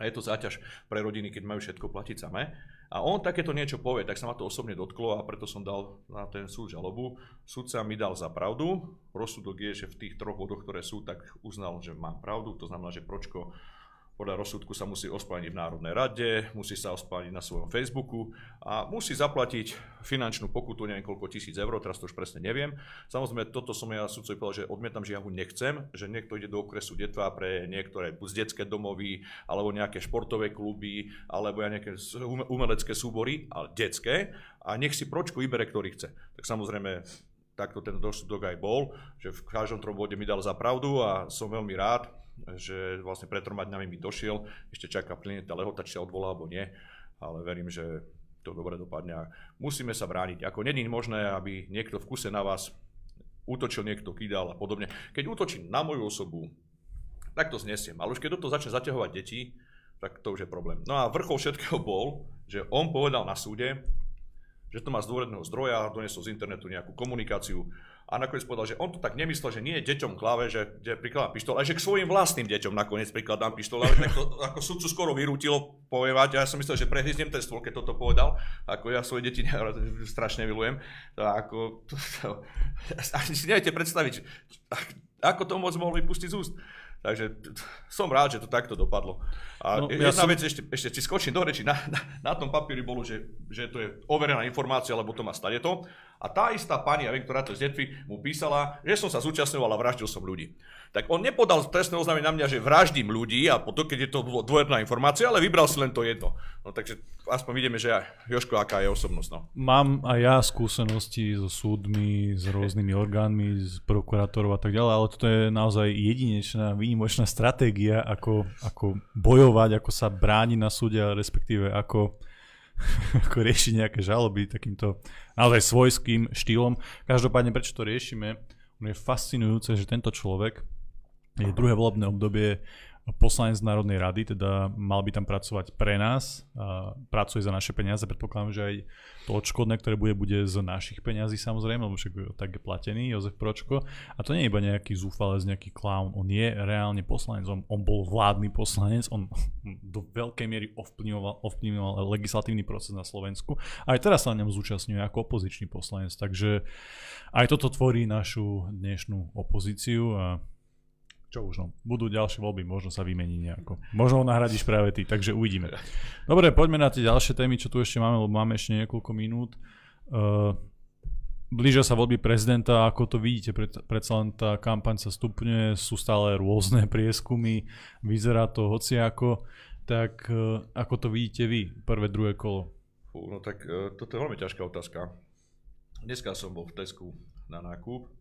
A je to záťaž pre rodiny, keď majú všetko platiť samé. A on takéto niečo povie, tak sa ma to osobne dotklo a preto som dal na ten súd žalobu. Sudca mi dal za pravdu, rozsudok je, že v tých troch bodoch, ktoré sú, tak uznal, že mám pravdu, to znamená, že Pročko podľa rozsudku sa musí ospravedlniť v Národnej rade, musí sa ospravedlniť na svojom Facebooku a musí zaplatiť finančnú pokutu, neviem koľko €1000, teraz to už presne neviem. Samozrejme, toto som ja sudcovi povedal, že odmietam, že ja ho nechcem, že niekto ide do okresu detstva pre niektoré z detské domovy, alebo nejaké športové kluby, alebo nejaké umelecké súbory, ale detské, a nech si Pročko vybere, ktorý chce. Tak samozrejme, takto ten rozsudok aj bol, že v každom trom bode mi dal za pravdu a som veľmi rád, že vlastne pred 3 dňami mi došiel, ešte čaká plynetá lehota, či sa odvolá alebo nie, ale verím, že to dobre dopadne. Musíme sa brániť, ako není možné, aby niekto v kuse na vás útočil, niekto kýdal a podobne. Keď útočí na moju osobu, tak to znesiem, ale už keď do toho začne zaťahovať deti, tak to už je problém. No a vrchol všetkého bol, že on povedal na súde, že to má z dôvodného zdroja, doniesol z internetu nejakú komunikáciu a nakoniec povedal, že on to tak nemyslel, že nie je deťom kláve, že prikladám pištol, ale že k svojim vlastným deťom nakoniec prikladám pištol, ale tak to ako sudcu skoro vyrútilo povevať, ja som myslel, že prehryznem ten stôl, keď toto povedal, ako ja svoje deti strašne milujem, ako ani si neviete predstaviť, ako to moc mohol vypustiť z úst. Takže som rád, že to takto dopadlo. A no, vec, ešte si skočím do reči, na tom papíri bolo, že to je overená informácia, lebo to má stať to. A tá istá pani, ja viem, ktorá to z detvy, mu písala, že som sa zúčastňoval a vraždil som ľudí. Tak on nepodal trestné oznámenie na mňa, že vraždím ľudí, a potom, keď je to dôverná informácia, ale vybral si len to jedno. No takže aspoň vidíme, že Jožko, aká je osobnosť. No. Mám aj ja skúsenosti so súdmi, s rôznymi orgánmi, s prokurátorov a tak ďalej, ale toto je naozaj jedinečná, výnimočná stratégia, ako bojovať, ako sa brániť na súde, respektíve ako riešiť nejaké žaloby takýmto naozaj svojským štýlom. Každopádne, prečo to riešime? Je fascinujúce, že tento človek je druhé volebné obdobie poslanec Národnej rady, teda mal by tam pracovať pre nás, pracuje za naše peniaze, predpokladám, že aj to odškodné, ktoré bude z našich peňazí samozrejme, lebo však tak je platený Jožef Pročko. A to nie je iba nejaký zúfalec, nejaký klaun, on je reálne poslanec, on bol vládny poslanec, on do veľkej miery ovplyvňoval legislatívny proces na Slovensku a aj teraz sa na ňom zúčastňuje ako opozičný poslanec, takže aj toto tvorí našu dnešnú opozíciu a čo už, no, budú ďalšie voľby, možno sa vymení nejako. Možno ho nahradíš práve ty, takže uvidíme. Dobre, poďme na tie ďalšie témy, čo tu ešte máme, lebo máme ešte niekoľko minút. Blížia sa voľby prezidenta, ako to vidíte, predsa len tá kampaň sa stupňuje, sú stále rôzne prieskumy, vyzerá to hociako, tak ako to vidíte vy, prvé, druhé kolo? No tak toto je veľmi ťažká otázka. Dneska som bol v Tesku na nákup.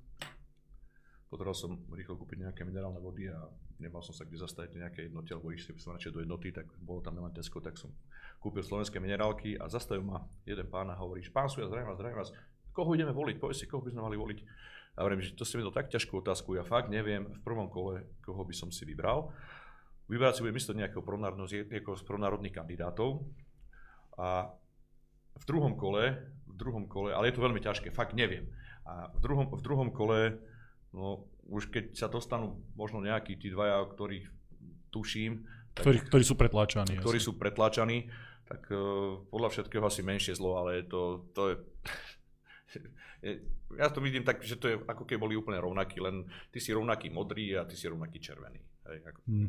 Potreboval som rýchlo kúpiť nejaké minerálne vody a nemal som sa kde zastaviť nejaké jednoty, alebo išli by som radšej do jednoty, tak bolo tam len Tesco, tak som kúpil slovenské minerálky a zastavil ma jeden pán a hovorí, že pán Suja, zdravím vás, koho ideme voliť, povedz si, koho by sme mali voliť. A hovorím, že to si mi dal tak ťažkú otázku, ja fakt neviem v prvom kole, koho by som si vybral. Vybrať si budem isto nejakého z pronárodných kandidátov a v druhom kole, ale je to veľmi ťažké, fakt neviem. A v druhom kole, no už keď sa dostanú možno nejakí tí dvaja, ktorých tuším, ktorí sú pretláčaní. Tak podľa všetkého asi menšie zlo, ale to je... Ja to vidím tak, že to je ako keby boli úplne rovnakí, len ty si rovnaký modrý a ty si rovnaký červený.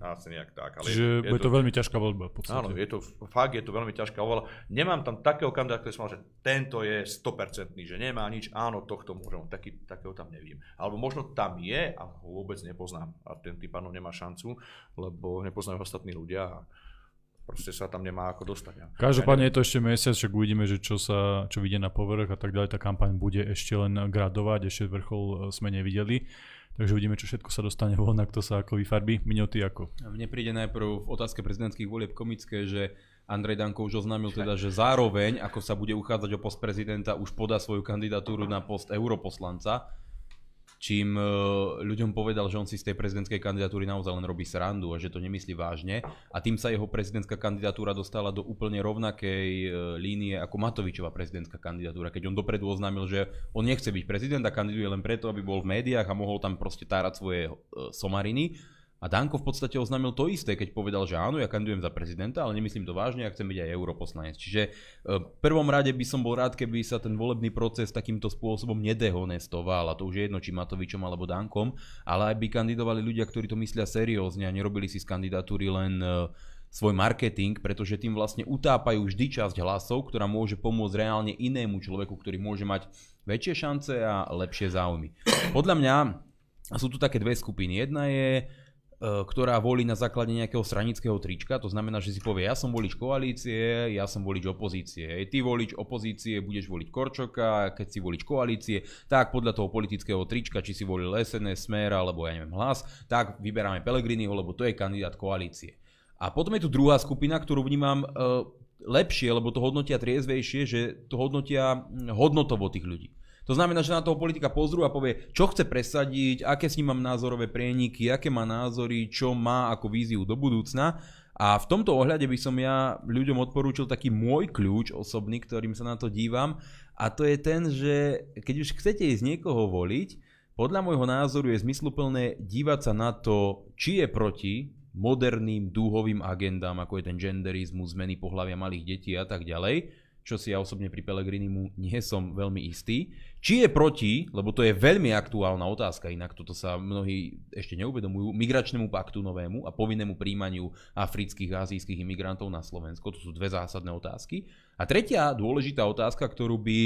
Asi nejak tak. Ale čiže je to veľmi ťažká voľba v podstate. Áno, je to veľmi ťažká voľba. Nemám tam takého kandidáta, ktorý som mal, že tento je 100%, že nemá nič, áno, tohto môžem, takého tam nevím. Alebo možno tam je a ho vôbec nepoznám. A ten typ pánov nemá šancu, lebo nepoznajú ostatní ľudia. Proste sa tam nemá ako dostať. Každopádne je to ešte mesiac, však uvidíme, že čo vyjde na povrch a tak ďalej. Tá kampaň bude ešte len gradovať, ešte vrchol sme nevideli. Takže uvidíme, čo všetko sa dostane von, ak to sa ako vyfarbí. Miňo, ty ako? Mne príde najprv v otázke prezidentských volieb komické, že Andrej Danko už oznámil teda, že zároveň, ako sa bude uchádzať o post prezidenta, už podá svoju kandidatúru na post europoslanca. Čím ľuďom povedal, že on si z tej prezidentskej kandidatúry naozaj len robí srandu a že to nemyslí vážne. A tým sa jeho prezidentská kandidatúra dostala do úplne rovnakej línie ako Matovičova prezidentská kandidatúra. Keď on dopredu oznámil, že on nechce byť prezident a kandiduje len preto, aby bol v médiách a mohol tam proste tárať svoje somariny. A Danko v podstate oznámil to isté, keď povedal, že áno, ja kandidujem za prezidenta, ale nemyslím to vážne a chcem byť aj europoslanec. Čiže v prvom rade by som bol rád, keby sa ten volebný proces takýmto spôsobom nedehonestoval, a to už je jedno, či Matovičom alebo Dankom, ale aby kandidovali ľudia, ktorí to myslia seriózne a nerobili si z kandidatúry len svoj marketing, pretože tým vlastne utápajú vždy časť hlasov, ktorá môže pomôcť reálne inému človeku, ktorý môže mať väčšie šance a lepšie záujmy. Podľa mňa sú tu také dve skupiny. Jedna je, ktorá volí na základe nejakého stranického trička, to znamená, že si povie, ja som volič koalície, ja som volič opozície. Ty volič opozície, budeš voliť Korčoka, keď si volič koalície, tak podľa toho politického trička, či si volil SNS, Smer, alebo ja neviem, Hlas, tak vyberáme Pellegriniho, lebo to je kandidát koalície. A potom je tu druhá skupina, ktorú vnímam lepšie, lebo to hodnotia triezvejšie, že to hodnotia hodnotovo tých ľudí. To znamená, že na toho politika pozrú a povie, čo chce presadiť, aké s ním mám názorové prieniky, aké má názory, čo má ako víziu do budúcna. A v tomto ohľade by som ja ľuďom odporúčil taký môj kľúč osobný, ktorým sa na to dívam. A to je ten, že keď už chcete ísť niekoho voliť, podľa môjho názoru je zmysluplné dívať sa na to, či je proti moderným dúhovým agendám, ako je ten genderizmus, zmeny pohlavia malých detí a tak ďalej, čo si ja osobne pri Pellegrinimu nie som veľmi istý. Či je proti, lebo to je veľmi aktuálna otázka, inak toto sa mnohí ešte neuvedomujú, migračnému paktu novému a povinnému príjmaniu afrických a azijských imigrantov na Slovensko. To sú dve zásadné otázky. A tretia dôležitá otázka, ktorú by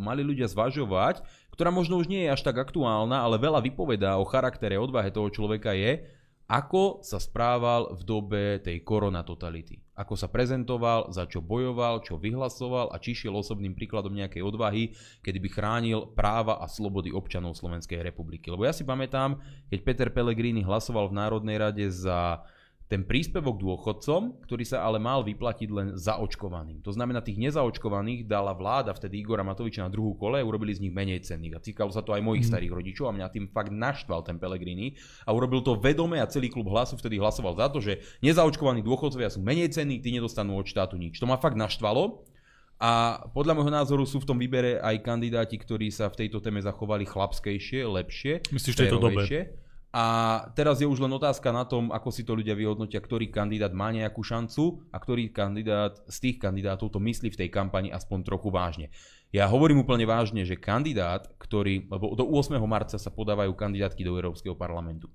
mali ľudia zvažovať, ktorá možno už nie je až tak aktuálna, ale veľa vypovedá o charaktere, odvahe toho človeka, je, ako sa správal v dobe tej koronatotality. Ako sa prezentoval, za čo bojoval, čo vyhlasoval a či šiel osobným príkladom nejakej odvahy, kedy by chránil práva a slobody občanov Slovenskej republiky. Lebo ja si pamätám, keď Peter Pellegrini hlasoval v Národnej rade za ten príspevok dôchodcom, ktorý sa ale mal vyplatiť len zaočkovaným. To znamená, tých nezaočkovaných dala vláda vtedy Igora Matoviča na druhú kole a urobili z nich menej cenných. A týkalo sa to aj mojich starých rodičov a mňa tým fakt naštval ten Pellegrini a urobil to vedome a celý klub Hlasu vtedy hlasoval za to, že nezaočkovaní dôchodcovia sú menej cenní, tí nedostanú od štátu nič. To ma fakt naštvalo. A podľa môjho názoru sú v tom výbere aj kandidáti, ktorí sa v tejto téme zachovali chlapskejšie, lepšie. Myslíš, že to dobre? A teraz je už len otázka na tom, ako si to ľudia vyhodnotia, ktorý kandidát má nejakú šancu a ktorý kandidát z tých kandidátov to myslí v tej kampani aspoň trochu vážne. Ja hovorím úplne vážne, že kandidát, ktorý, lebo do 8. marca sa podávajú kandidátky do Európskeho parlamentu.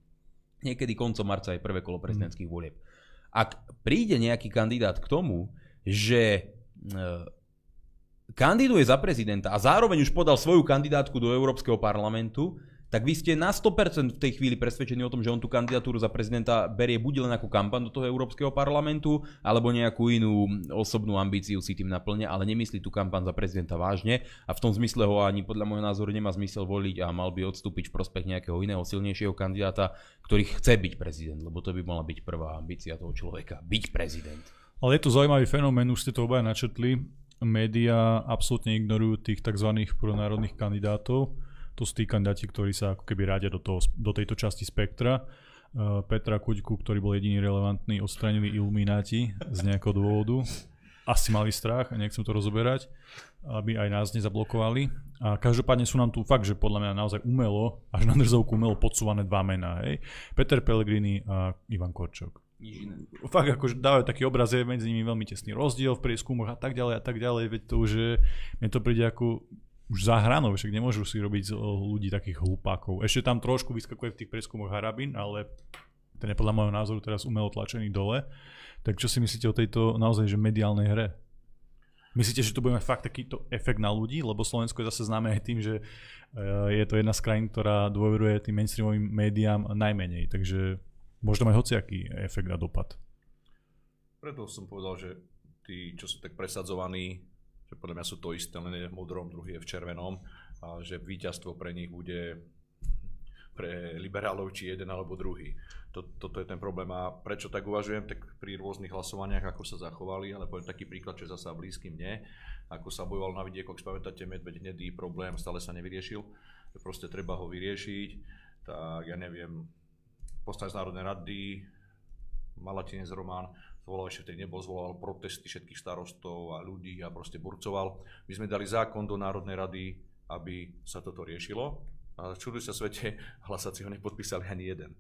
Niekedy koncom marca je prvé kolo prezidentských volieb. Ak príde nejaký kandidát k tomu, že kandiduje za prezidenta a zároveň už podal svoju kandidátku do Európskeho parlamentu, tak vy ste na 100% v tej chvíli presvedčení o tom, že on tú kandidatúru za prezidenta berie buď len ako kampaň do toho Európskeho parlamentu, alebo nejakú inú osobnú ambíciu si tým naplňa, ale nemyslí tú kampaň za prezidenta vážne a v tom zmysle ho ani podľa môjho názoru nemá zmysel voliť a mal by odstúpiť v prospech nejakého iného silnejšieho kandidáta, ktorý chce byť prezident, lebo to by mala byť prvá ambícia toho človeka, byť prezident. Ale je to zaujímavý fenomén, už ste to obaja načetli. Média absolútne ignorujú tých tzv. Pronárodných kandidátov. To sú tí kandidáti, ktorí sa ako keby radia do tejto časti spektra. Petra Kuďku, ktorý bol jediný relevantný, odstránili ilumináti z nejakého dôvodu. Asi mali strach, nechcem to rozoberať, aby aj nás nezablokovali. A každopádne sú nám tu fakt, že podľa mňa naozaj umelo, až na drzovku umelo podsúvané dva mená. Hej? Peter Pellegrini a Ivan Korčok. Fakt akože dávajú taký obraz, je medzi nimi veľmi tesný rozdiel v prieskumoch a tak ďalej, veď to už je, mne to príde ako už za hranou, však nemôžu si robiť z ľudí takých hlupákov. Ešte tam trošku vyskakuje v tých preskumoch Harabin, ale ten je podľa môjho názoru teraz umelo tlačený dole. Tak čo si myslíte o tejto naozaj že mediálnej hre? Myslíte, že tu bude mať fakt takýto efekt na ľudí? Lebo Slovensko je zase známe aj tým, že je to jedna z krajín, ktorá dôveruje tým mainstreamovým médiám najmenej. Takže možno mať hociaký efekt a dopad. Preto som povedal, že tí, čo sú tak presadzovaní, že podľa mňa sú to isté, len je v modrom, druhý je v červenom, a že víťazstvo pre nich bude pre liberálov či jeden alebo druhý. Toto je ten problém. A prečo tak uvažujem? Tak pri rôznych hlasovaniach, ako sa zachovali, ale poviem taký príklad, čo je zasa blízky mne, ako sa bojoval na vidieku, ak spamätáte, medveď hnedý problém, stále sa nevyriešil, proste treba ho vyriešiť, tak ja neviem, poslanec Národnej rady, Malatinec Roman, volal ešte vtedy nebol, zvolal protesty všetkých starostov a ľudí a proste burcoval. My sme dali zákon do Národnej rady, aby sa toto riešilo. A čuduj sa svete, hlasáci ho nepodpísali ani jeden.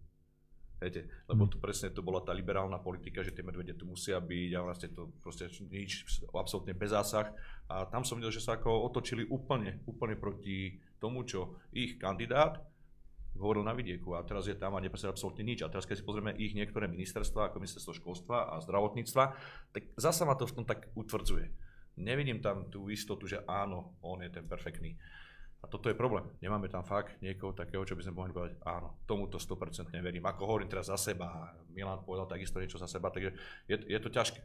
Viete, lebo tu presne to bola tá liberálna politika, že tie medvede tu musia byť a vlastne to proste nič, absolútne bez zásah. A tam som videl, že sa ako otočili úplne proti tomu, čo ich kandidát hovoril na vidieku a teraz je tam a nepresadil absolútne nič. A teraz keď si pozrieme ich niektoré ministerstva, ako ministerstvo školstva a zdravotníctva, tak zasa ma to v tom tak utvrdzuje. Nevidím tam tú istotu, že áno, on je ten perfektný. A toto je problém. Nemáme tam fakt niekoho takého, čo by sme mohli povedať, áno, tomuto 100% neverím. Ako hovorím teraz za seba, Milan povedal takisto niečo za seba, takže je to ťažké.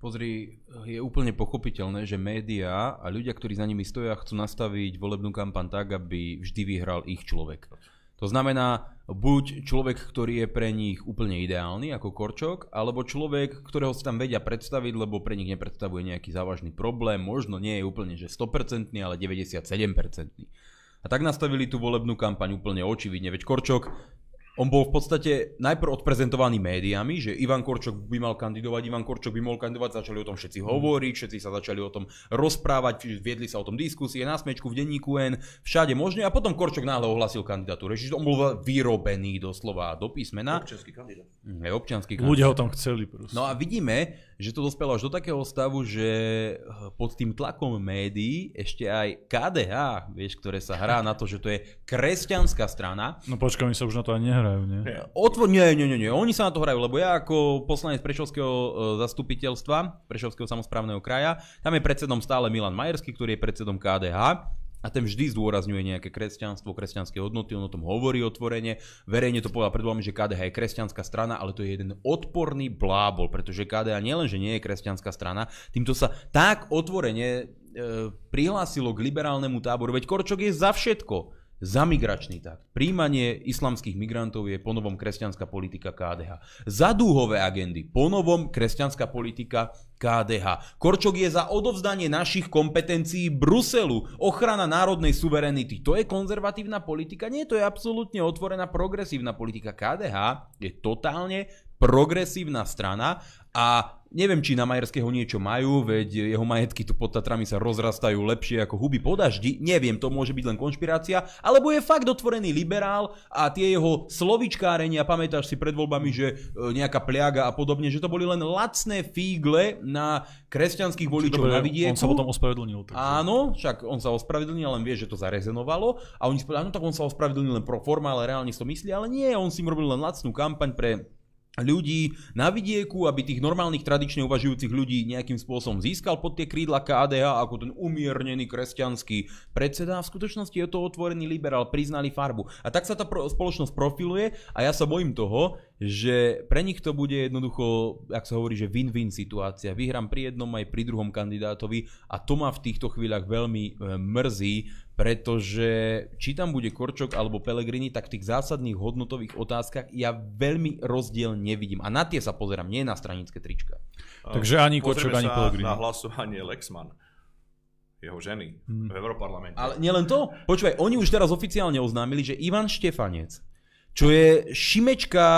Pozri, je úplne pochopiteľné, že médiá a ľudia, ktorí za nimi stoja, chcú nastaviť volebnú kampaň tak, aby vždy vyhral ich človek. To znamená, buď človek, ktorý je pre nich úplne ideálny, ako Korčok, alebo človek, ktorého si tam vedia predstaviť, lebo pre nich nepredstavuje nejaký závažný problém, možno nie je úplne že 100%, ale 97%. A tak nastavili tú volebnú kampaň úplne očividne, veď Korčok... On bol v podstate najprv odprezentovaný médiami, že Ivan Korčok by mal kandidovať, Ivan Korčok by mohol kandidovať, začali o tom všetci hovoriť, všetci sa začali o tom rozprávať, viedli sa o tom diskusie, na Smečku, v denníku N, všade možne a potom Korčok náhle ohlasil kandidatúru. Čiže on bol vyrobený doslova do písmena. Občiansky kandidát. Je občiansky kandidát. Ľudia ho tam chceli proste. No a vidíme, že to dospelo až do takého stavu, že pod tým tlakom médií ešte aj KDH, vieš, ktoré sa hrá na to, že to je kresťanská strana. No počkaj, my sa už na to ani nehrajú. Nie. Oni sa na to hrajú, lebo ja ako poslanec Prešovského zastupiteľstva, Prešovského samosprávneho kraja, tam je predsedom stále Milan Majerský, ktorý je predsedom KDH a ten vždy zdôrazňuje nejaké kresťanstvo, kresťanské hodnoty, on o tom hovorí otvorene. Verejne to povedal pred voľbami, že KDH je kresťanská strana, ale to je jeden odporný blábol, pretože KDH nielenže nie je kresťanská strana, týmto sa tak otvorene prihlásilo k liberálnemu táboru, veď Korčok je za všetko. Za migračný takt. Príjmanie islamských migrantov je ponovom kresťanská politika KDH. Za dúhové agendy ponovom kresťanská politika KDH. Korčok je za odovzdanie našich kompetencií Bruselu. Ochrana národnej suverenity. To je konzervatívna politika? Nie, to je absolútne otvorená progresívna politika. KDH je totálne progresívna strana a neviem, či na Majerského niečo majú, veď jeho majetky tu pod Tatrami sa rozrastajú lepšie ako huby po daždi. Neviem, to môže byť len konšpirácia, alebo je fakt otvorený liberál a tie jeho slovičkárenia, pamätáš si pred voľbami, že nejaká pliaga a podobne, že to boli len lacné fígle na kresťanských voličov na vidieku. On sa potom ospravedlnil. Takže. Áno, však on sa ospravedlnil, len vie, že to zarezenovalo a oni spôli, áno, tak on sa ospravedlnil len pro forma, ale reálne si to myslí, ale nie, on si robil len lacnú kampaň pre ľudí na vidieku, aby tých normálnych tradične uvažujúcich ľudí nejakým spôsobom získal pod tie krídla KDH ako ten umiernený kresťanský predseda. V skutočnosti je to otvorený liberál, priznali farbu. A tak sa tá spoločnosť profiluje a ja sa bojím toho, že pre nich to bude jednoducho, ak sa hovorí, že win-win situácia. Vyhrám pri jednom aj pri druhom kandidátovi a to ma v týchto chvíľach veľmi mrzí, pretože či tam bude Korčok alebo Pellegrini, tak v tých zásadných hodnotových otázkach ja veľmi rozdiel nevidím. A na tie sa pozerám, nie na stranické trička. Takže ani Korčok, ani Pellegrini. Pozrieme sa na hlasovanie Lexman. Jeho ženy v Europarlamente. Ale nielen to. Počúvaj, oni už teraz oficiálne oznámili, že Ivan Štefanec, čo je Šimečka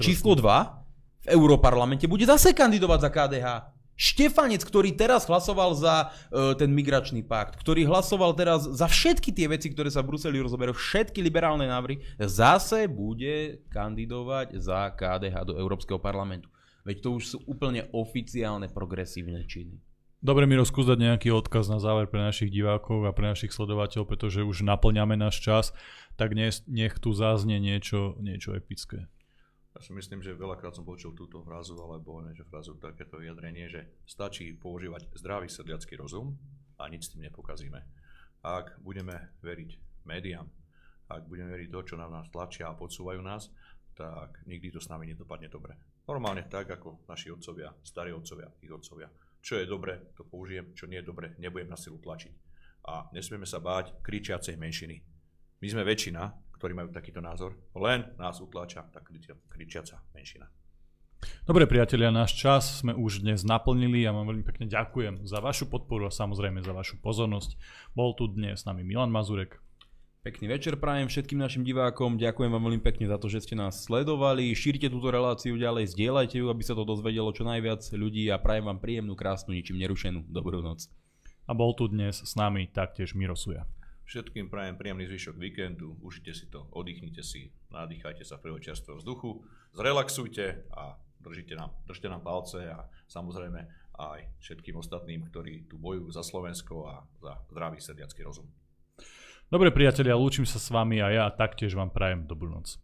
číslo 2 v Europarlamente, bude zase kandidovať za KDH. Štefanec, ktorý teraz hlasoval za ten migračný pakt, ktorý hlasoval teraz za všetky tie veci, ktoré sa v Bruseli rozoberajú, všetky liberálne návrhy, zase bude kandidovať za KDH do Európskeho parlamentu. Veď to už sú úplne oficiálne progresívne činy. Dobre, Miro, skús dať nejaký odkaz na záver pre našich divákov a pre našich sledovateľov, pretože už naplňame náš čas, tak nech tu záznie niečo epické. Ja si myslím, že veľakrát som počul túto frázu, alebo niečo frázu, takéto vyjadrenie, že stačí používať zdravý srdiacky rozum a nič s tým nepokazíme. Ak budeme veriť médiám, ak budeme veriť to, čo na nás tlačia a podsúvajú nás, tak nikdy to s nami nedopadne dobre. Normálne tak, ako naši otcovia, starí otcovia, ich otcovia. Čo je dobre, to použijem, čo nie je dobre, nebudem na silu tlačiť. A nesmieme sa báť kričiacej menšiny. My sme väčšina, ktorí majú takýto názor, len nás utláča tá kričiaca menšina. Dobre priatelia, náš čas sme už dnes naplnili a vám veľmi pekne ďakujem za vašu podporu a samozrejme za vašu pozornosť. Bol tu dnes s nami Milan Mazurek. Pekný večer prajem všetkým našim divákom, ďakujem vám veľmi pekne za to, že ste nás sledovali, šírte túto reláciu ďalej, zdieľajte ju, aby sa to dozvedelo čo najviac ľudí a prajem vám príjemnú, krásnu, ničím nerušenú dobrú noc. A bol tu dnes s nami taktiež Miro Suja. Všetkým prajem príjemný zvyšok víkendu, užite si to, oddychnite si, nadýchajte sa prvého čerstvého vzduchu, zrelaxujte a držte nám palce a samozrejme aj všetkým ostatným, ktorí tu bojujú za Slovensko a za zdravý srdiacky rozum. Dobre priatelia, lúčim sa s vami a ja taktiež vám prajem dobrú noc.